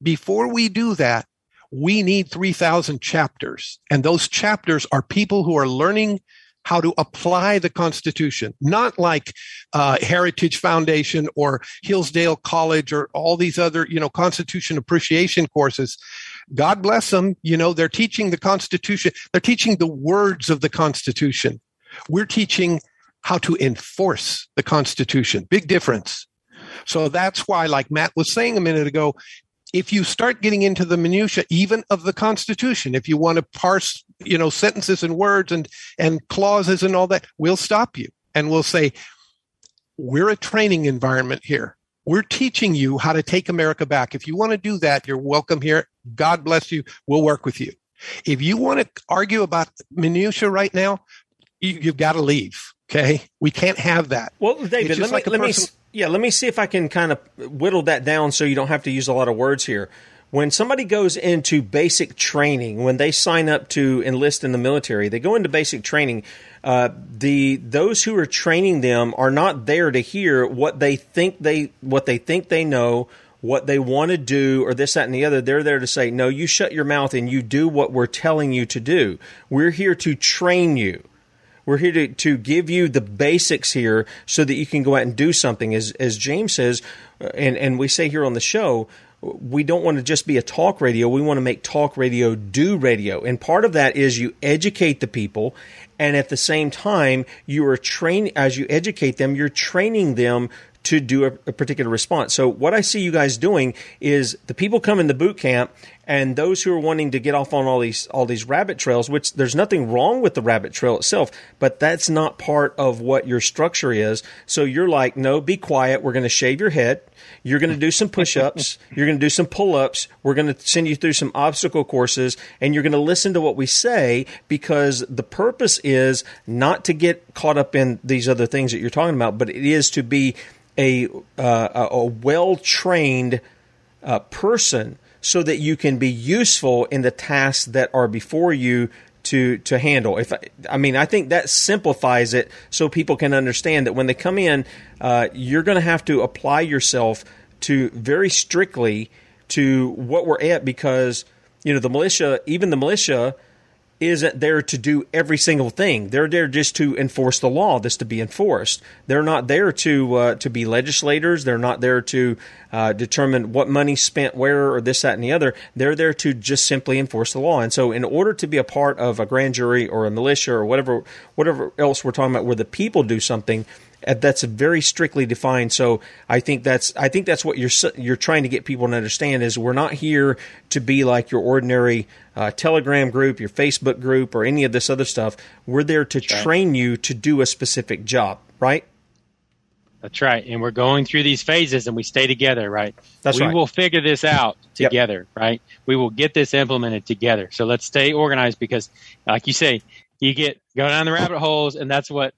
before we do that, we need three thousand chapters. And those chapters are people who are learning how to apply the Constitution, not like uh, Heritage Foundation or Hillsdale College or all these other, you know, Constitution appreciation courses. God bless them. You know, they're teaching the Constitution. They're teaching the words of the Constitution. We're teaching how to enforce the Constitution. Big difference. So that's why, like Matt was saying a minute ago, if you start getting into the minutia, even of the Constitution, if you want to parse, you know, sentences and words and, and clauses and all that, we'll stop you. And we'll say, we're a training environment here. We're teaching you how to take America back. If you want to do that, you're welcome here. God bless you. We'll work with you. If you want to argue about minutia right now, you, you've got to leave. Okay. We can't have that. Well, David, let me, like let person- me, yeah, let me see if I can kind of whittle that down so you don't have to use a lot of words here. When somebody goes into basic training, when they sign up to enlist in the military, they go into basic training. Uh, the those who are training them are not there to hear what they think they what they think they know, what they want to do, or this, that, and the other. They're there to say, no, you shut your mouth and you do what we're telling you to do. We're here to train you. We're here to, to give you the basics here so that you can go out and do something. As as James says, and, and we say here on the show, we don't want to just be a talk radio. We want to make talk radio do radio. And part of that is you educate the people, and at the same time, you are train as you educate them, you're training them to do a, a particular response. So what I see you guys doing is the people come in the boot camp, and those who are wanting to get off on all these all these rabbit trails, which there's nothing wrong with the rabbit trail itself, but that's not part of what your structure is. So you're like, no, be quiet. We're going to shave your head. You're going to do some push-ups. You're going to do some pull-ups. We're going to send you through some obstacle courses, and you're going to listen to what we say, because the purpose is not to get caught up in these other things that you're talking about, but it is to be a, uh, a well-trained uh, person so that you can be useful in the tasks that are before you to to handle. If I, I mean, I think that simplifies it so people can understand that when they come in, uh, you're going to have to apply yourself to very strictly to what we're at, because, you know, the militia, even the militia, isn't there to do every single thing. They're there just to enforce the law that's to be enforced. They're not there to uh, to be legislators. They're not there to uh, determine what money spent where or this, that, and the other. They're there to just simply enforce the law. And so in order to be a part of a grand jury or a militia or whatever whatever else we're talking about where the people do something, that's very strictly defined. So I think that's I think that's what you're you're trying to get people to understand, is we're not here to be like your ordinary uh, Telegram group, your Facebook group, or any of this other stuff. We're there to that's train right. you to do a specific job, right? That's right. And we're going through these phases, and we stay together, right? That's we right. We will figure this out together, yep. right? We will get this implemented together. So let's stay organized, because, like you say, you get go down the rabbit holes, and that's what.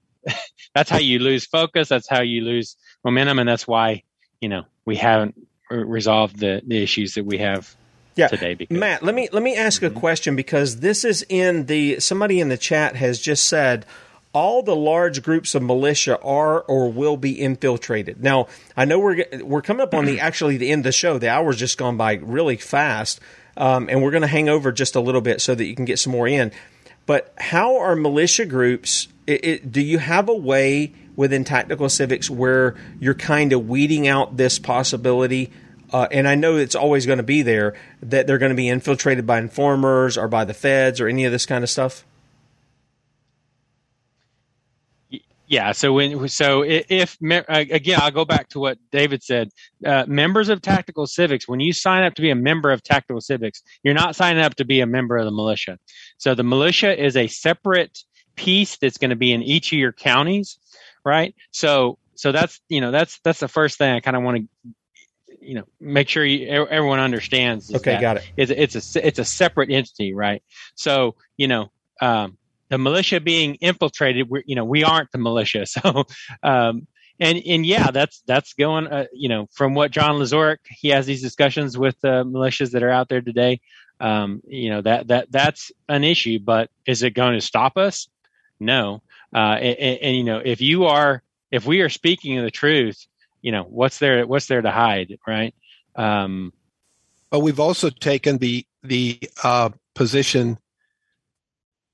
That's how you lose focus. That's how you lose momentum, and that's why, you know, we haven't resolved the, the issues that we have yeah. today. Because, Matt, let me let me ask mm-hmm. a question, because this is in the somebody in the chat has just said all the large groups of militia are or will be infiltrated. Now, I know we're we're coming up on the actually the end of the show. The hour's just gone by really fast, um, and we're going to hang over just a little bit so that you can get some more in. But how are militia groups? It, it, do you have a way within Tactical Civics where you're kind of weeding out this possibility? Uh, and I know it's always going to be there, that they're going to be infiltrated by informers or by the feds or any of this kind of stuff. Yeah. So when so if, if again, I'll go back to what David said. Uh, members of Tactical Civics, when you sign up to be a member of Tactical Civics, you're not signing up to be a member of the militia. So the militia is a separate piece that's going to be in each of your counties, right? So, so that's, you know, that's, that's the first thing I kind of want to, you know, make sure you, everyone understands. Okay. That. Got it. It's, it's a, it's a separate entity, right? So, you know, um, the militia being infiltrated, we're, you know, we aren't the militia. So, um, and, and yeah, that's, that's going, uh, you know, from what John Lazorek, he has these discussions with the uh, militias that are out there today. Um, you know, that, that, that's an issue, but is it going to stop us? No. Uh, and, and, and, you know, if you are, if we are speaking the truth, you know, what's there, what's there to hide, right? Um, but we've also taken the, the uh, position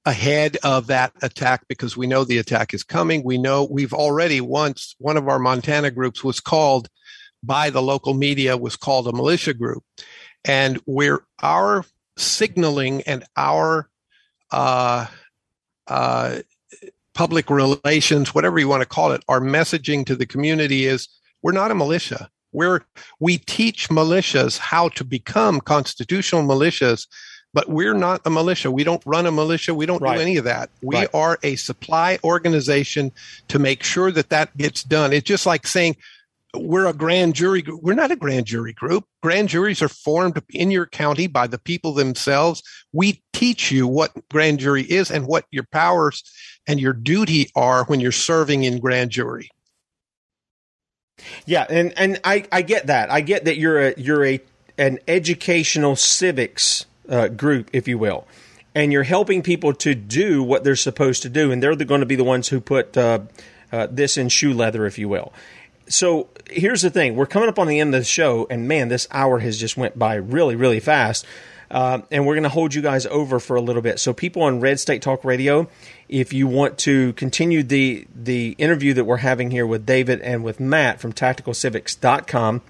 ahead of that attack, because we know the attack is coming. We know we've already once, one of our Montana groups was called by the local media, was called a militia group. And we're, our signaling and our, uh, Uh, public relations, whatever you want to call it, our messaging to the community is we're not a militia. We're, we teach militias how to become constitutional militias, but we're not a militia. We don't run a militia. We don't right. do any of that. We right. are a supply organization to make sure that that gets done. It's just like saying we're a grand jury group. We're not a grand jury group. Grand juries are formed in your county by the people themselves. We teach you what grand jury is and what your powers and your duty are when you're serving in grand jury. Yeah, and, and I, I get that. I get that you're a you're a an educational civics uh, group, if you will, and you're helping people to do what they're supposed to do, and they're going to be the ones who put uh, uh, this in shoe leather, if you will. So here's the thing. We're coming up on the end of the show, and man, this hour has just went by really, really fast. Uh, and we're going to hold you guys over for a little bit. So people on Red State Talk Radio, if you want to continue the the interview that we're having here with David and with Matt from tactical civics dot com,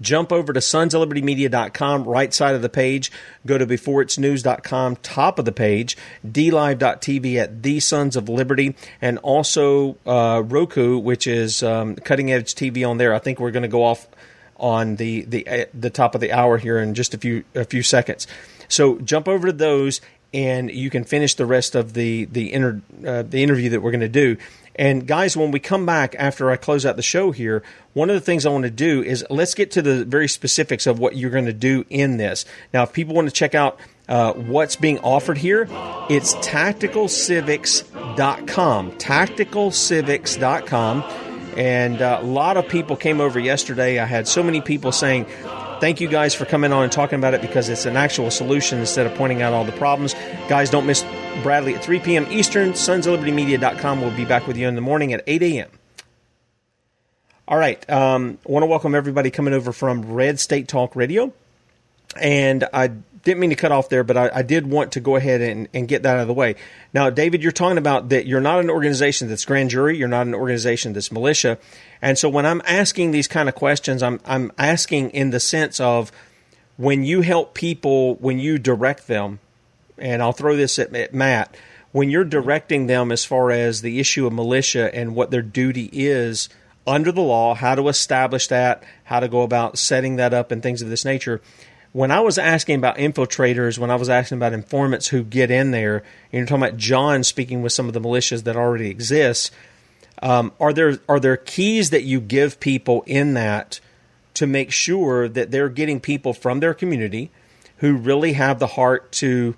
jump over to sons of liberty media dot com, right side of the page. Go to before it's news dot com, top of the page. D live dot t v at the Sons of Liberty. And also uh, Roku, which is um, Cutting Edge T V on there. I think we're going to go off on the the uh, the top of the hour here in just a few a few seconds. So jump over to those, and you can finish the rest of the the, inter, uh, the interview that we're going to do. And guys, when we come back after I close out the show here, one of the things I want to do is let's get to the very specifics of what you're going to do in this. Now, if people want to check out uh, what's being offered here, it's tactical civics dot com, tactical civics dot com. And a lot of people came over yesterday. I had so many people saying, thank you guys for coming on and talking about it, because it's an actual solution instead of pointing out all the problems. Guys, don't miss Bradley at three p.m. Eastern. sons of liberty media dot com. We'll be back with you in the morning at eight a.m. All right. I um, want to welcome everybody coming over from Red State Talk Radio. And I didn't mean to cut off there, but I, I did want to go ahead and, and get that out of the way. Now, David, you're talking about that you're not an organization that's grand jury. You're not an organization that's militia. And so when I'm asking these kind of questions, I'm I'm asking in the sense of when you help people, when you direct them, and I'll throw this at, at Matt, when you're directing them as far as the issue of militia and what their duty is under the law, how to establish that, how to go about setting that up and things of this nature. When I was asking about infiltrators, when I was asking about informants who get in there, and you're talking about John speaking with some of the militias that already exist, um, are there are there keys that you give people in that to make sure that they're getting people from their community who really have the heart to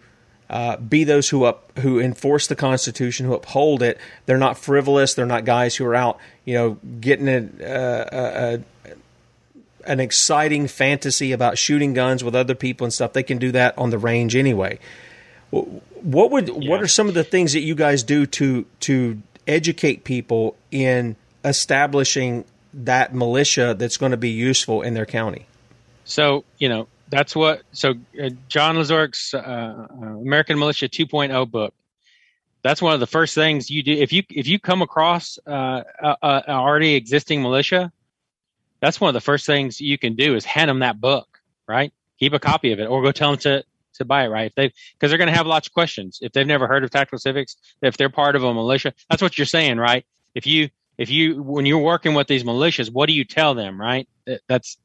uh, be those who up who enforce the Constitution, who uphold it? They're not frivolous. They're not guys who are out, you know, getting a, a, a an exciting fantasy about shooting guns with other people and stuff. They can do that on the range anyway. What would yeah. what are some of the things that you guys do to to educate people in establishing that militia that's going to be useful in their county? So, you know, that's what – so uh, John Lazorek's uh, American Militia two point oh book, that's one of the first things you do. If you, if you come across uh, an already existing militia, that's one of the first things you can do is hand them that book, right? Keep a copy of it, or go tell them to, to buy it, right? If they, because they're going to have lots of questions. If they've never heard of Tactical Civics, if they're part of a militia, that's what you're saying, right? If you, if you, when you're working with these militias, what do you tell them, right? That's,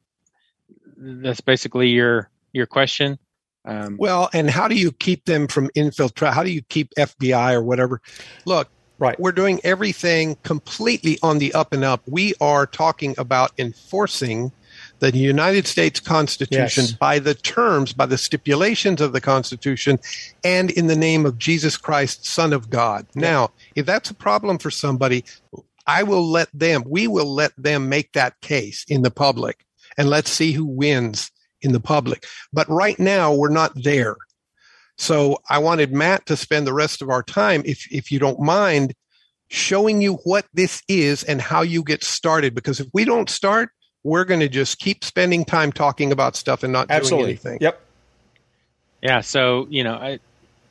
that's basically your, your question. Um, well, and how do you keep them from infiltrate? How do you keep F B I or whatever? Look. Right. We're doing everything completely on the up and up. We are talking about enforcing the United States Constitution yes. by the terms, by the stipulations of the Constitution, and in the name of Jesus Christ, Son of God. Yeah. Now, if that's a problem for somebody, I will let them, we will let them make that case in the public, and let's see who wins in the public. But right now, we're not there. So I wanted Matt to spend the rest of our time, if if you don't mind, showing you what this is and how you get started. Because if we don't start, we're going to just keep spending time talking about stuff and not Absolutely. doing anything. Yep. Yeah. So you know, I,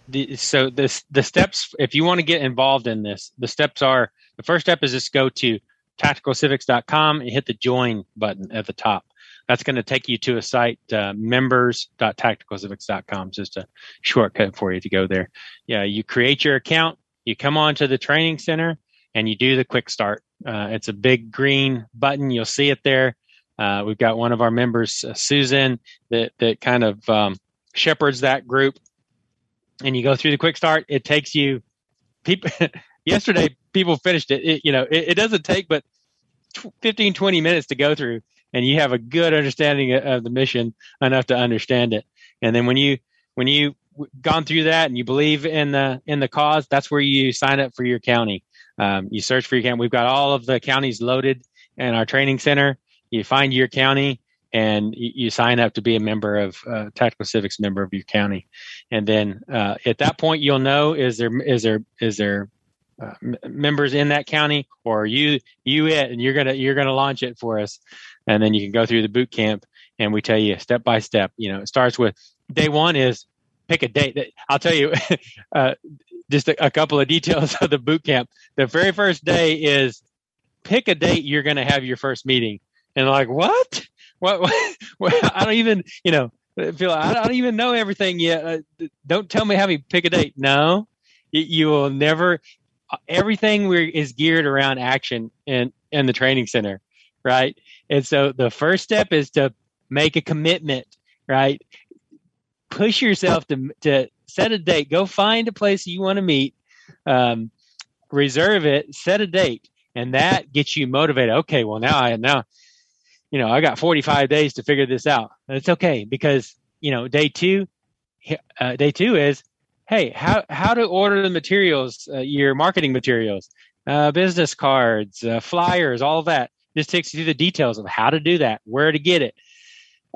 the, so this the steps. If you want to get involved in this, the steps are: the first step is just go to tactical civics dot com and hit the join button at the top. That's going to take you to a site, uh, members dot tactical civics dot com. It's just a shortcut for you to go there. Yeah, you create your account, you come on to the training center, and you do the quick start. Uh, it's a big green button. You'll see it there. Uh, we've got one of our members, uh, Susan, that that kind of um, shepherds that group. And you go through the quick start. It takes you. People yesterday, people finished it. it you know, it, it doesn't take but fifteen, twenty minutes to go through. And you have a good understanding of the mission enough to understand it. And then when you when you gone through that and you believe in the in the cause, that's where you sign up for your county. Um, you search for your county. We've got all of the counties loaded in our training center. You find your county and you, you sign up to be a member of uh, Tactical Civics member of your county. And then uh, at that point, you'll know is there is there is there Uh, m- members in that county, or you you it, and you're gonna you're gonna launch it for us, and then you can go through the boot camp, and we tell you step by step. You know, it starts with day one is pick a date. That, I'll tell you uh, just a, a couple of details of the boot camp. The very first day is pick a date you're gonna have your first meeting, and like what? What, what, what? I don't even, you know, feel I don't even know everything yet. Uh, don't tell me how we pick a date. No, you, you will never. Everything we're, is geared around action in, in the training center, right? And so the first step is to make a commitment, right? Push yourself to to set a date. Go find a place you want to meet. Um, reserve it. Set a date, and that gets you motivated. Okay, well now I now, you know, I got forty-five days to figure this out. It's okay because you know day two, uh, day two is hey how how to order the materials, uh, your marketing materials, uh, business cards, uh, flyers, all that. This takes you through the details of how to do that, where to get it.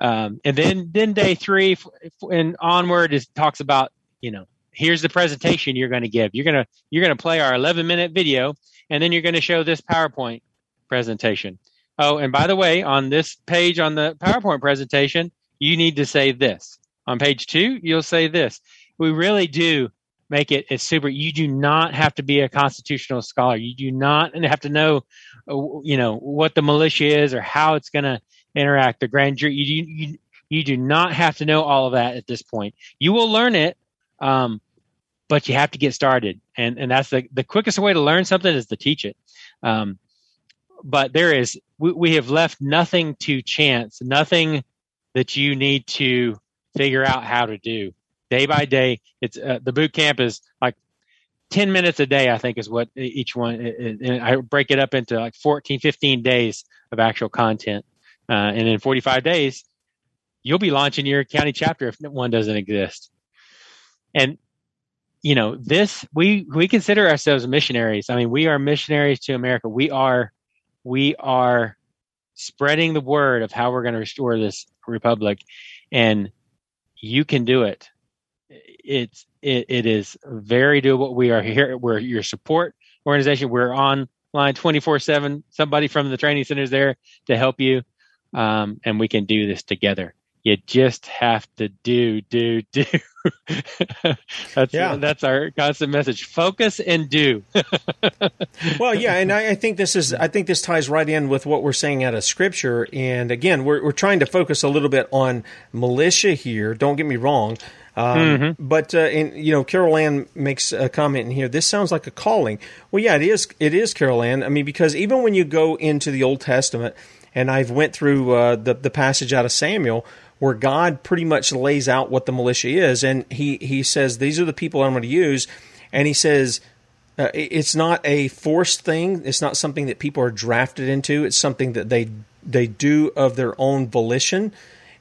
Um, and then, then day three and onward is talks about, you know, here's the presentation you're going to give. You're going to, you're going to play our eleven minute video, and then you're going to show this PowerPoint presentation. Oh, and by the way, on this page on the PowerPoint presentation, you need to say this. On page two, you'll say this. We really do make it it's super. You do not have to be a constitutional scholar. You do not have to know, you know, what the militia is or how it's going to interact, the grand jury. You, you, you do not have to know all of that at this point. You will learn it, um, but you have to get started. And and that's the, the quickest way to learn something is to teach it. Um, but there is, we, we have left nothing to chance, nothing that you need to figure out how to do day by day. It's uh, the boot camp is like ten minutes a day, I think is what each one, and I break it up into like fourteen, fifteen days of actual content. Uh, and in forty-five days, you'll be launching your county chapter if one doesn't exist. And, you know, this, we, we consider ourselves missionaries. I mean, we are missionaries to America. We are, we are spreading the word of how we're going to restore this republic, and you can do it. It's, it, it is very doable. We are here. We're your support organization. We're online twenty-four seven. Somebody from the training center is there to help you. Um, and we can do this together. You just have to do, do, do. that's yeah. that's our constant message: focus and do. Well, yeah, and I, I think this is. I think this ties right in with what we're saying out of Scripture. And again, we're we're trying to focus a little bit on militia here. Don't get me wrong. Um, mm-hmm. But, uh, and, you know, Carol Ann makes a comment in here, this sounds like a calling. Well, yeah, it is, it is, Carol Ann. I mean, because even when you go into the Old Testament, and I've went through uh, the, the passage out of Samuel, where God pretty much lays out what the militia is, and he, he says, these are the people I'm going to use, and he says, uh, it's not a forced thing, it's not something that people are drafted into, it's something that they they do of their own volition.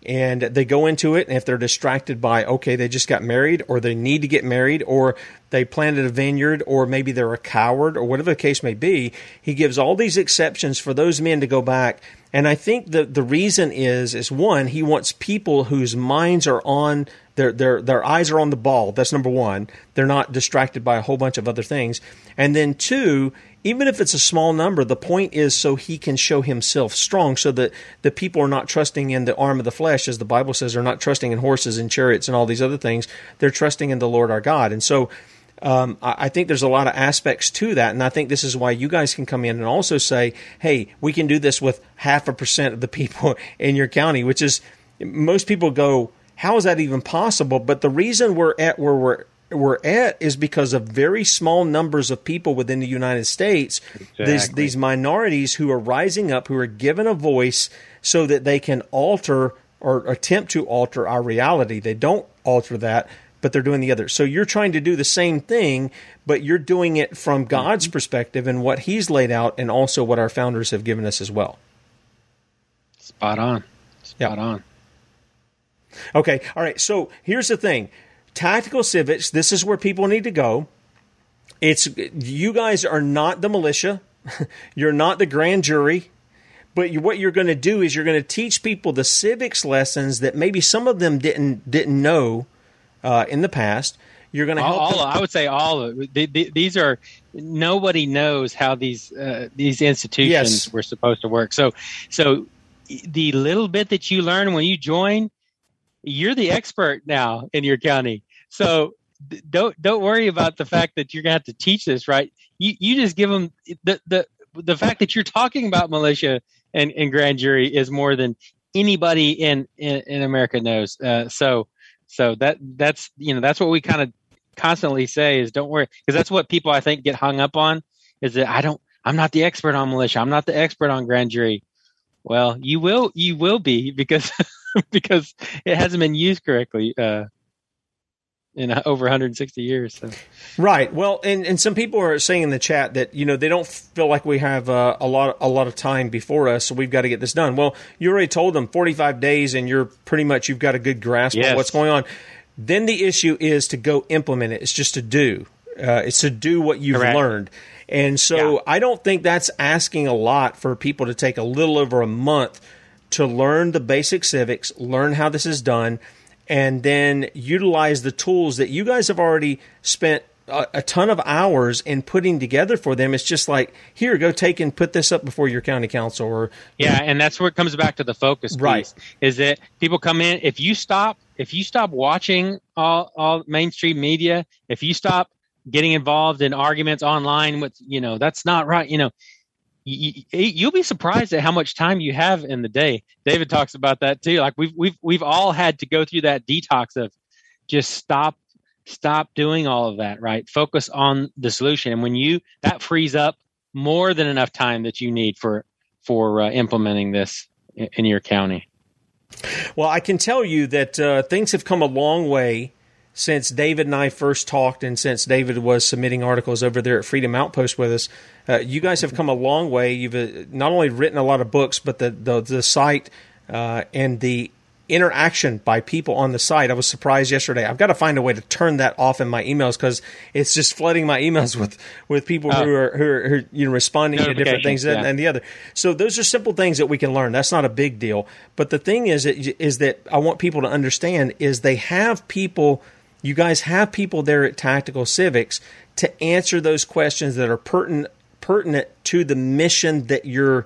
And they go into it, and if they're distracted by, okay, they just got married, or they need to get married, or they planted a vineyard, or maybe they're a coward, or whatever the case may be, he gives all these exceptions for those men to go back. And I think the, the reason is, is one, he wants people whose minds are on, their, their, their eyes are on the ball. That's number one. They're not distracted by a whole bunch of other things. And then two, even if it's a small number, the point is so he can show himself strong, so that the people are not trusting in the arm of the flesh, as the Bible says, they're not trusting in horses and chariots and all these other things. They're trusting in the Lord our God. And so Um, I think there's a lot of aspects to that, and I think this is why you guys can come in and also say, hey, we can do this with half a percent of the people in your county, which is, most people go, how is that even possible? But the reason we're at where we're we're at is because of very small numbers of people within the United States, exactly. these, these minorities who are rising up, who are given a voice so that they can alter or attempt to alter our reality. They don't alter that, but they're doing the other. So you're trying to do the same thing, but you're doing it from God's perspective and what he's laid out, and also what our founders have given us as well. Spot on. Spot yeah. on. Okay. All right. So here's the thing. Tactical Civics, this is where people need to go. It's, you guys are not the militia. You're not the grand jury. But you, what you're going to do is you're going to teach people the civics lessons that maybe some of them didn't didn't know Uh, in the past. You're going to help all, all, I would say all of it. The, the, these are, nobody knows how these uh, these institutions yes. were supposed to work. So, so the little bit that you learn when you join, you're the expert now in your county. So don't don't worry about the fact that you're going to have to teach this, right? You you just give them the the the fact that you're talking about militia and, and grand jury is more than anybody in, in, in America knows. Uh, so so that that's you know that's what we kind of constantly say is don't worry, because that's what people I think get hung up on is that I don't I'm not the expert on militia. I'm not the expert on grand jury. Well, you will you will be because because it hasn't been used correctly uh, in over one hundred sixty years. So. Right. Well, and, and some people are saying in the chat that you know they don't feel like we have uh, a lot a lot of time before us, so we've got to get this done. Well, you already told them forty-five days, and you're pretty much you've got a good grasp yes. of what's going on. Then the issue is to go implement it. It's just to do. Uh, it's to do what you've Correct. learned. And so yeah. I don't think that's asking a lot for people to take a little over a month to learn the basic civics, learn how this is done, and then utilize the tools that you guys have already spent a, a ton of hours in putting together for them. It's just like, here, go take and put this up before your county council. Or Yeah, and that's where it comes back to the focus piece, right. is that people come in. If you stop, if you stop watching all, all mainstream media, if you stop getting involved in arguments online with, you know, that's not right. You know, you, you'll be surprised at how much time you have in the day. David talks about that too. Like we've, we've, we've all had to go through that detox of just stop, stop doing all of that, right? Focus on the solution. And when you, that frees up more than enough time that you need for, for uh, implementing this in, in your county. Well, I can tell you that uh, things have come a long way since David and I first talked, and since David was submitting articles over there at Freedom Outpost with us. Uh, you guys have come a long way. You've uh, not only written a lot of books, but the the, the site uh, and the interaction by people on the site. I was surprised yesterday. I've got to find a way to turn that off in my emails because it's just flooding my emails with, with people oh. who, are, who, are, who are you know responding to different things yeah. and, and the other. So those are simple things that we can learn. That's not a big deal. But the thing is, is that I want people to understand is they have people. You guys have people there at Tactical Civics to answer those questions that are pertinent pertinent to the mission that you're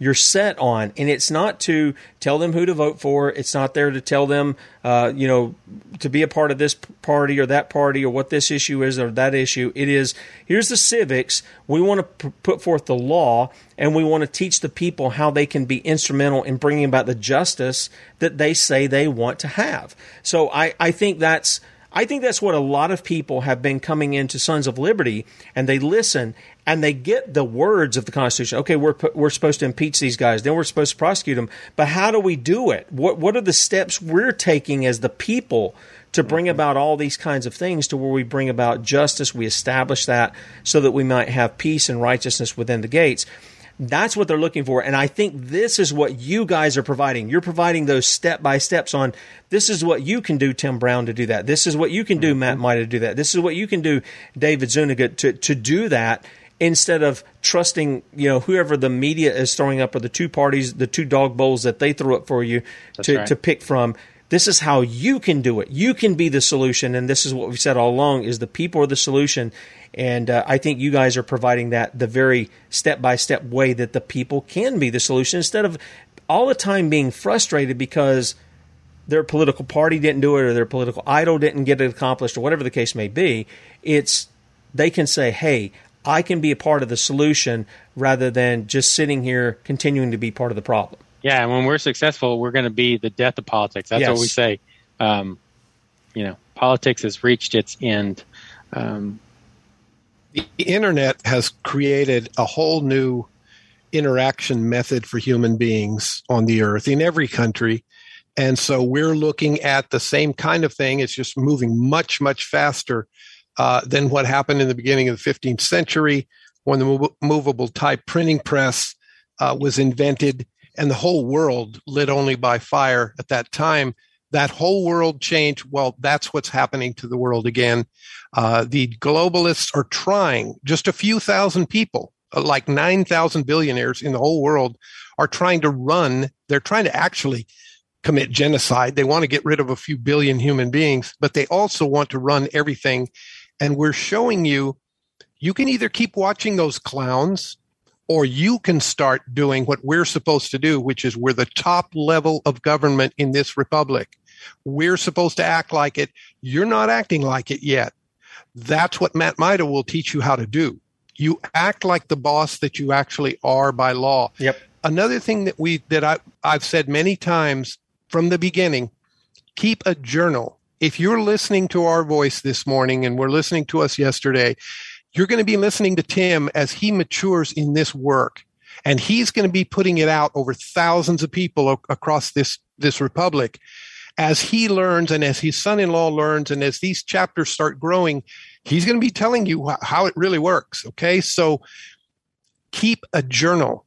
you're set on, and it's not to tell them who to vote for. It's not there to tell them, uh, you know, to be a part of this party or that party or what this issue is or that issue. It is here's the civics. We want to p- put forth the law, and we want to teach the people how they can be instrumental in bringing about the justice that they say they want to have. So I, I think that's. I think that's what a lot of people have been coming into Sons of Liberty, and they listen and they get the words of the Constitution. Okay, we're we're supposed to impeach these guys, then we're supposed to prosecute them, but how do we do it? What what are the steps we're taking as the people to bring about all these kinds of things to where we bring about justice? We establish that so that we might have peace and righteousness within the gates. That's what they're looking for, and I think this is what you guys are providing. You're providing those step-by-steps on this is what you can do, Tim Brown, to do that. This is what you can do, mm-hmm. Matt Mida, to do that. This is what you can do, David Zuniga, to, to do that instead of trusting you know whoever the media is throwing up or the two parties, the two dog bowls that they threw up for you to, right. to pick from. This is how you can do it. You can be the solution, and this is what we've said all along is the people are the solution. And uh, I think you guys are providing that the very step-by-step way that the people can be the solution instead of all the time being frustrated because their political party didn't do it or their political idol didn't get it accomplished or whatever the case may be. It's they can say, hey, I can be a part of the solution rather than just sitting here continuing to be part of the problem. Yeah, and when we're successful, we're going to be the death of politics. That's yes. what we say. Um, you know, politics has reached its end. Um, the internet has created a whole new interaction method for human beings on the earth in every country. And so we're looking at the same kind of thing. It's just moving much, much faster uh, than what happened in the beginning of the fifteenth century when the mov- movable type printing press uh, was invented. And the whole world lit only by fire at that time. That whole world changed. Well, that's what's happening to the world again. Uh, the globalists are trying. Just a few thousand people, like nine thousand billionaires in the whole world, are trying to run. They're trying to actually commit genocide. They want to get rid of a few billion human beings, but they also want to run everything. And we're showing you, you can either keep watching those clowns or you can start doing what we're supposed to do, which is we're the top level of government in this republic. We're supposed to act like it. You're not acting like it yet. That's what Matt Mida will teach you how to do. You act like the boss that you actually are by law. Yep. Another thing that we that I, I've said many times from the beginning, keep a journal. If you're listening to our voice this morning and we're listening to us yesterday, you're going to be listening to Tim as he matures in this work. And he's going to be putting it out over thousands of people o- across this, this republic. As he learns and as his son-in-law learns and as these chapters start growing, he's going to be telling you wh- how it really works, okay? So keep a journal.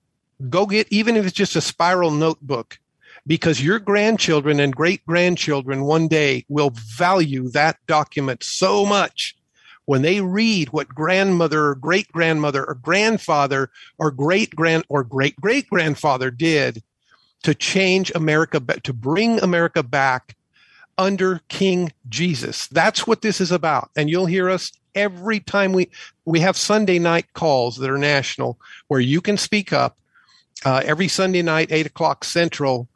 Go get, even if it's just a spiral notebook, because your grandchildren and great-grandchildren one day will value that document so much. When they read what grandmother or great-grandmother or grandfather or great-grand or great-great-grandfather did to change America, to bring America back under King Jesus. That's what this is about. And you'll hear us every time we, we have Sunday night calls that are national where you can speak up uh, every Sunday night, eight o'clock Central.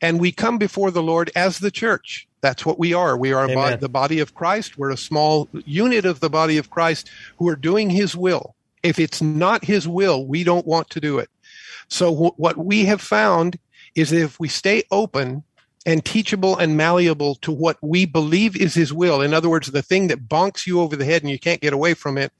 And we come before the Lord as the church. That's what we are. We are bo- the body of Christ. We're a small unit of the body of Christ who are doing his will. If it's not his will, we don't want to do it. So w- what we have found is that if we stay open and teachable and malleable to what we believe is his will, in other words, the thing that bonks you over the head and you can't get away from it,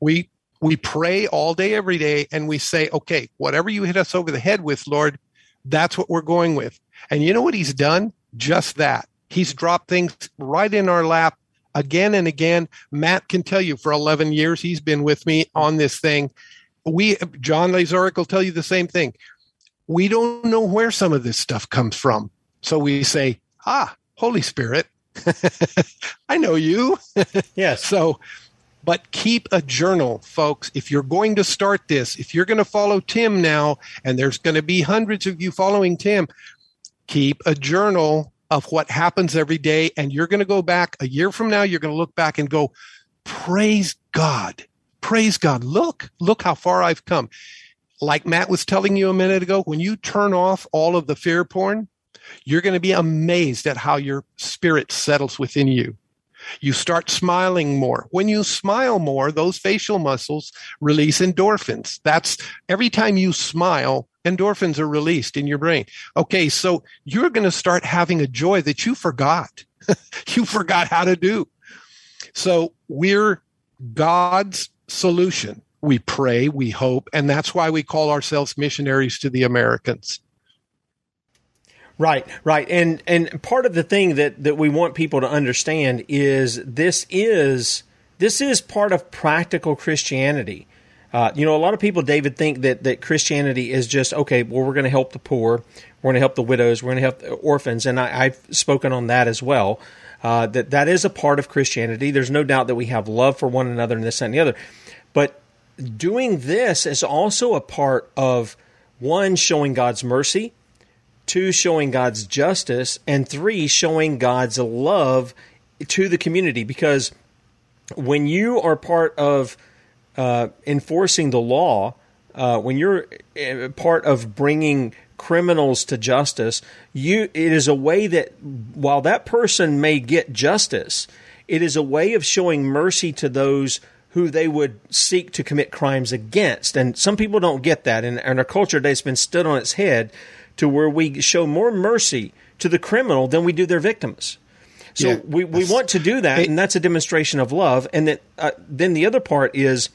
we we pray all day, every day, and we say, okay, whatever you hit us over the head with, Lord, that's what we're going with. And you know what he's done? Just that. He's dropped things right in our lap again and again. Matt can tell you for eleven years he's been with me on this thing. We, John Lazorek will tell you the same thing. We don't know where some of this stuff comes from. So we say, ah, Holy Spirit, I know you. Yes. So, but keep a journal, folks. If you're going to start this, if you're going to follow Tim now, and there's going to be hundreds of you following Tim, keep a journal of what happens every day, and you're going to go back a year from now, you're going to look back and go, praise God, praise God, look, look how far I've come. Like Matt was telling you a minute ago, when you turn off all of the fear porn, you're going to be amazed at how your spirit settles within you. You start smiling more. When you smile more, those facial muscles release endorphins. That's every time you smile, endorphins are released in your brain. Okay, so you're going to start having a joy that you forgot. You forgot how to do. So we're God's solution. We pray, we hope, and that's why we call ourselves missionaries to the Americans. Right, right. And and part of the thing that, that we want people to understand is this is this is part of practical Christianity. Uh, you know, a lot of people, David, think that, that Christianity is just, okay, well, we're going to help the poor, we're going to help the widows, we're going to help the orphans, and I, I've spoken on that as well, uh, that that is a part of Christianity. There's no doubt that we have love for one another and this and the other. But doing this is also a part of, one, showing God's mercy, two, showing God's justice, and three, showing God's love to the community. Because when you are part of Uh, enforcing the law, uh, when you're part of bringing criminals to justice, you it is a way that while that person may get justice, it is a way of showing mercy to those who they would seek to commit crimes against. And some people don't get that. And, and our culture today has been stood on its head to where we show more mercy to the criminal than we do their victims. So yeah, we, we want to do that, it, and that's a demonstration of love. And that, uh, then the other part is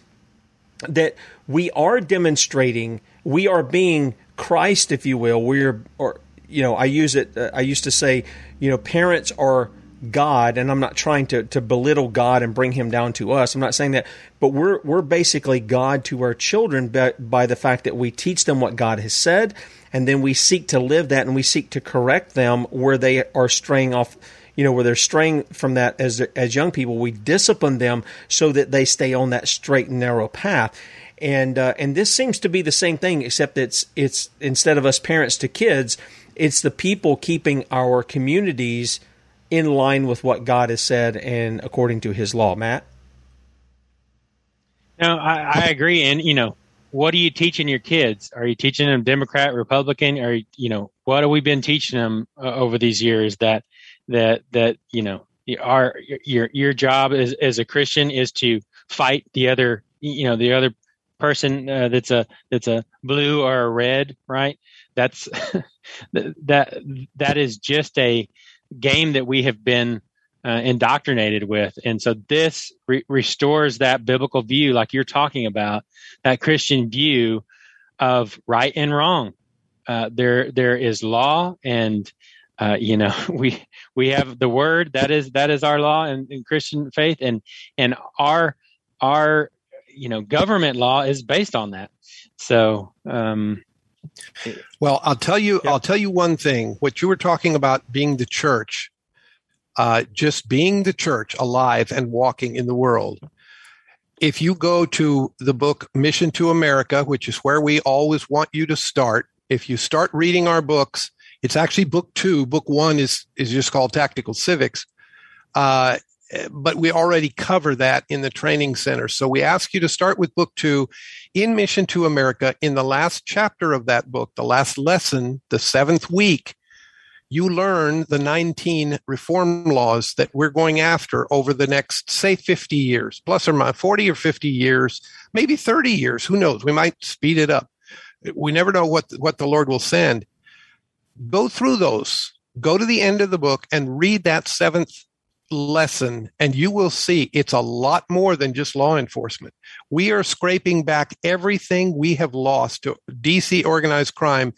that we are demonstrating, we are being Christ, if you will. We're, or, you know, I use it. Uh, I used to say, you know, parents are God, and I'm not trying to, to belittle God and bring him down to us. I'm not saying that, but we're we're basically God to our children by, by the fact that we teach them what God has said, and then we seek to live that, and we seek to correct them where they are straying off. You know, where they're straying from that as as young people, we discipline them so that they stay on that straight and narrow path. And uh, and this seems to be the same thing, except it's it's instead of us parents to kids, it's the people keeping our communities in line with what God has said and according to his law. Matt? No, I, I agree. And, you know, what are you teaching your kids? Are you teaching them Democrat, Republican? Or, you know, what have we been teaching them uh, over these years that that that you know our your your job as, as a Christian is to fight the other you know the other person uh, that's a that's a blue or a red, right? That's that that is just a game that we have been uh, indoctrinated with, and so this re- restores that biblical view, like you're talking about, that Christian view of right and wrong. Uh, there there is law, and uh, you know we we have the word that is that is our law in, in Christian faith, and and our our you know government law is based on that. So. Um, Well, I'll tell you, yeah. I'll tell you one thing. What you were talking about being the church, uh, just being the church alive and walking in the world. If you go to the book Mission to America, which is where we always want you to start, if you start reading our books, it's actually book two. Book one is is just called Tactical Civics, uh, but we already cover that in the training center. So we ask you to start with book two. In Mission to America, in the last chapter of that book, the last lesson, the seventh week, you learn the nineteen reform laws that we're going after over the next, say, fifty years, plus or minus forty or fifty years, maybe thirty years. Who knows? We might speed it up. We never know what, what the Lord will send. Go through those. Go to the end of the book and read that seventh lesson, and you will see it's a lot more than just law enforcement. We are scraping back everything we have lost to D C organized crime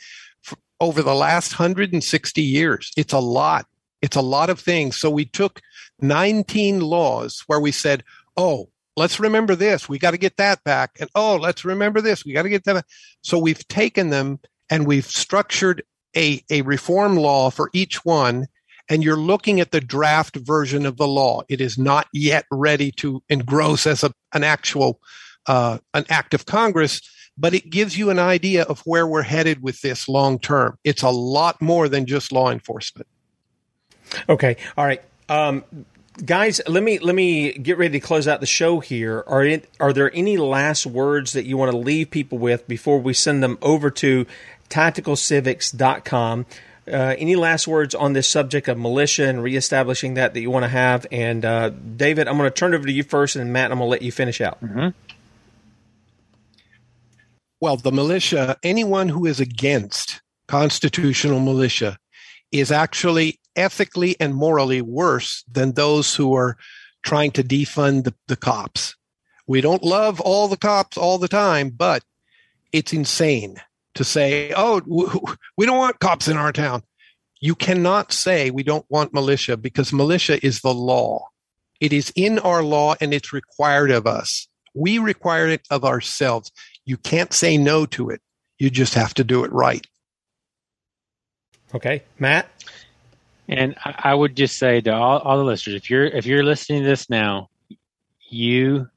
over the last one hundred sixty years. It's a lot. It's a lot of things. So we took nineteen laws where we said, oh, let's remember this. We got to get that back. And oh, let's remember this. We got to get that back. So we've taken them and we've structured a, a reform law for each one. And you're looking at the draft version of the law. It is not yet ready to engross as a, an actual uh, an act of Congress, but it gives you an idea of where we're headed with this long term. It's a lot more than just law enforcement. Okay. All right. Um, guys, let me let me get ready to close out the show here. Are it, are there any last words that you want to leave people with before we send them over to tactical civics dot com? Uh, any last words on this subject of militia and reestablishing that that you want to have? And uh, David, I'm going to turn it over to you first, and Matt, I'm going to let you finish out. Mm-hmm. Well, the militia, anyone who is against constitutional militia is actually ethically and morally worse than those who are trying to defund the, the cops. We don't love all the cops all the time, but it's insane to say, oh, we don't want cops in our town. You cannot say we don't want militia, because militia is the law. It is in our law and it's required of us. We require it of ourselves. You can't say no to it. You just have to do it right. Okay, Matt? And I would just say to all, all the listeners, if you're if you're listening to this now, you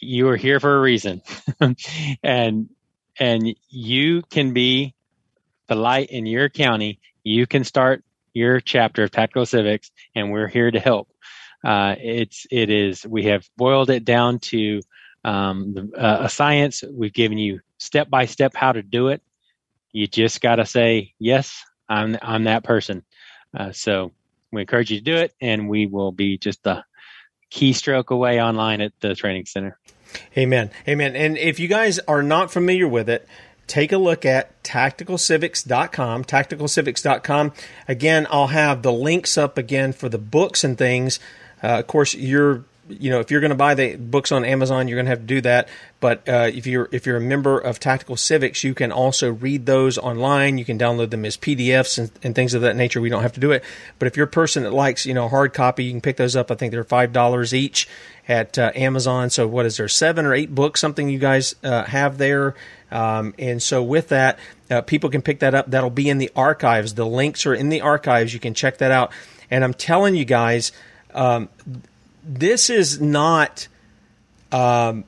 you are here for a reason, and. And you can be the light in your county. You can start your chapter of Tactical Civics, and we're here to help. Uh, it's it is we have boiled it down to um, the, uh, a science. We've given you step by step how to do it. You just got to say, yes, I'm I'm that person. Uh, so we encourage you to do it, and we will be just a keystroke away online at the training center. Amen. Amen. And if you guys are not familiar with it, take a look at tactical civics dot com, tactical civics dot com. Again, I'll have the links up again for the books and things. Uh, of course, you're, you know, if you're going to buy the books on Amazon, you're going to have to do that. But uh, if you're if you're a member of Tactical Civics, you can also read those online. You can download them as P D Fs and, and things of that nature. We don't have to do it. But if you're a person that likes, you know, hard copy, you can pick those up. I think they're five dollars each at uh, Amazon. So what is there, seven or eight books, something you guys uh, have there? Um, and so with that, uh, people can pick that up. That'll be in the archives. The links are in the archives. You can check that out. And I'm telling you guys, um, this is not um,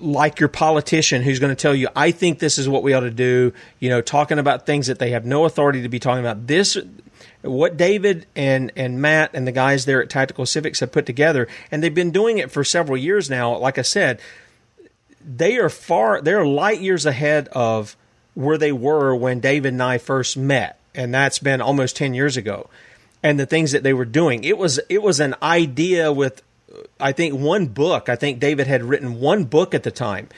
like your politician who's going to tell you, I think this is what we ought to do, you know, talking about things that they have no authority to be talking about. This, what David and, and Matt and the guys there at Tactical Civics have put together, and they've been doing it for several years now. Like I said, they are far, they're light years ahead of where they were when David and I first met, and that's been almost ten years ago. And the things that they were doing, it was it was an idea with, I think, one book. I think David had written one book at the time,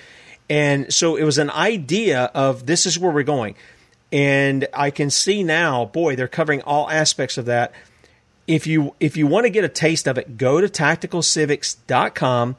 And so it was an idea of this is where we're going. And I can see now, boy, they're covering all aspects of that. If you if you want to get a taste of it, go to tactical civics dot com,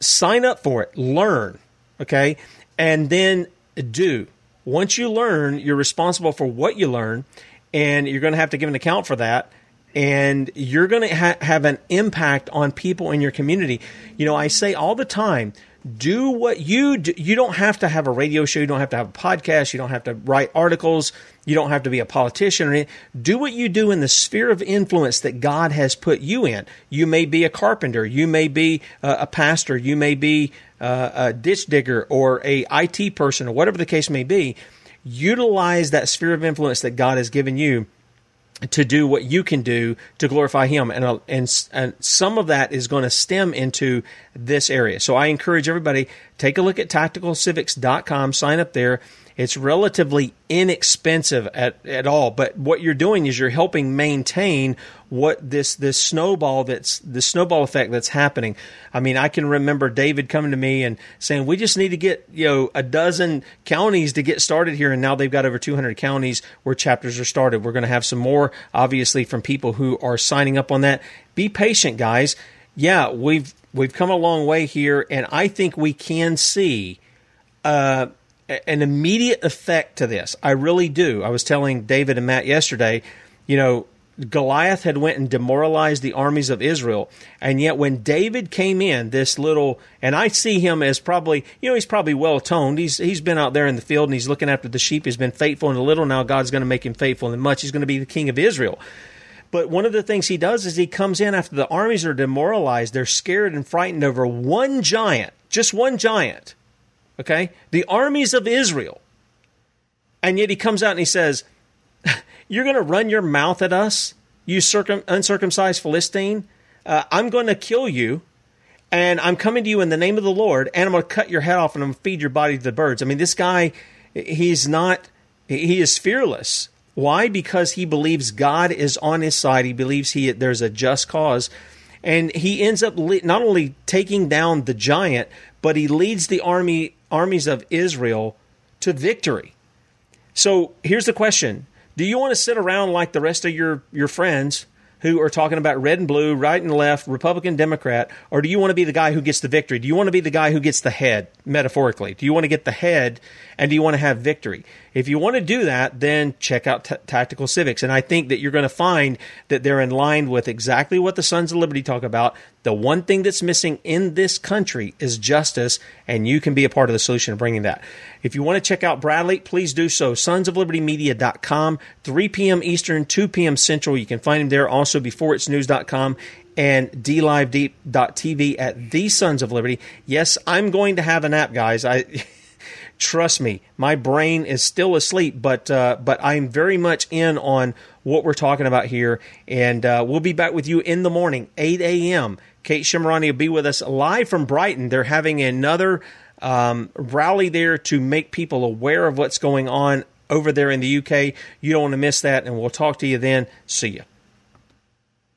sign up for it, learn, okay? And then do. Once you learn, you're responsible for what you learn, and you're going to have to give an account for that, and you're going to ha- have an impact on people in your community. You know, I say all the time, do what you do. You don't have to have a radio show. You don't have to have a podcast. You don't have to write articles. You don't have to be a politician or anything. Do what you do in the sphere of influence that God has put you in. You may be a carpenter. You may be uh, a pastor. You may be uh, a ditch digger or a I T person or whatever the case may be. Utilize that sphere of influence that God has given you to do what you can do to glorify Him. And, and, and some of that is going to stem into this area. So I encourage everybody, take a look at tactical civics dot com, sign up there. It's relatively inexpensive at, at all, but what you're doing is you're helping maintain what this this snowball that's the snowball effect that's happening. I mean, I can remember David coming to me and saying, "We just need to get you know a dozen counties to get started here," and now they've got over two hundred counties where chapters are started. We're going to have some more, obviously, from people who are signing up on that. Be patient, guys. Yeah, we've we've come a long way here, and I think we can see Uh, an immediate effect to this. I really do. I was telling David and Matt yesterday, you know, Goliath had went and demoralized the armies of Israel. And yet when David came in, this little, and I see him as probably, you know, he's probably well-toned. He's He's been out there in the field and he's looking after the sheep. He's been faithful in the little. Now God's going to make him faithful in much. He's going to be the king of Israel. But one of the things he does is he comes in after the armies are demoralized. They're scared and frightened over one giant, just one giant. Okay, the armies of Israel. And yet he comes out and he says, "You're going to run your mouth at us, you circum- uncircumcised Philistine. Uh, I'm going to kill you, and I'm coming to you in the name of the Lord, and I'm going to cut your head off, and I'm going to feed your body to the birds." I mean, this guy, he's not, he is fearless. Why? Because he believes God is on his side. He believes he there's a just cause. And he ends up le- not only taking down the giant, but he leads the army armies of Israel to victory. So here's the question. Do you want to sit around like the rest of your, your friends who are talking about red and blue, right and left, Republican, Democrat, or do you want to be the guy who gets the victory? Do you want to be the guy who gets the head, metaphorically? Do you want to get the head, and do you want to have victory? If you want to do that, then check out t- Tactical Civics, and I think that you're going to find that they're in line with exactly what the Sons of Liberty talk about. The one thing that's missing in this country is justice, and you can be a part of the solution of bringing that. If you want to check out Bradley, please do so. sons of liberty media dot com, three p.m. Eastern, two p.m. Central. You can find him there. Also, before it's news dot com and d live deep dot t v at the Sons of Liberty. Yes, I'm going to have a nap, guys. I trust me, my brain is still asleep, but uh, but I'm very much in on what we're talking about here. And uh, we'll be back with you in the morning, eight a.m. Kate Shimarani will be with us live from Brighton. They're having another um, rally there to make people aware of what's going on over there in the U K. You don't want to miss that, and we'll talk to you then. See you.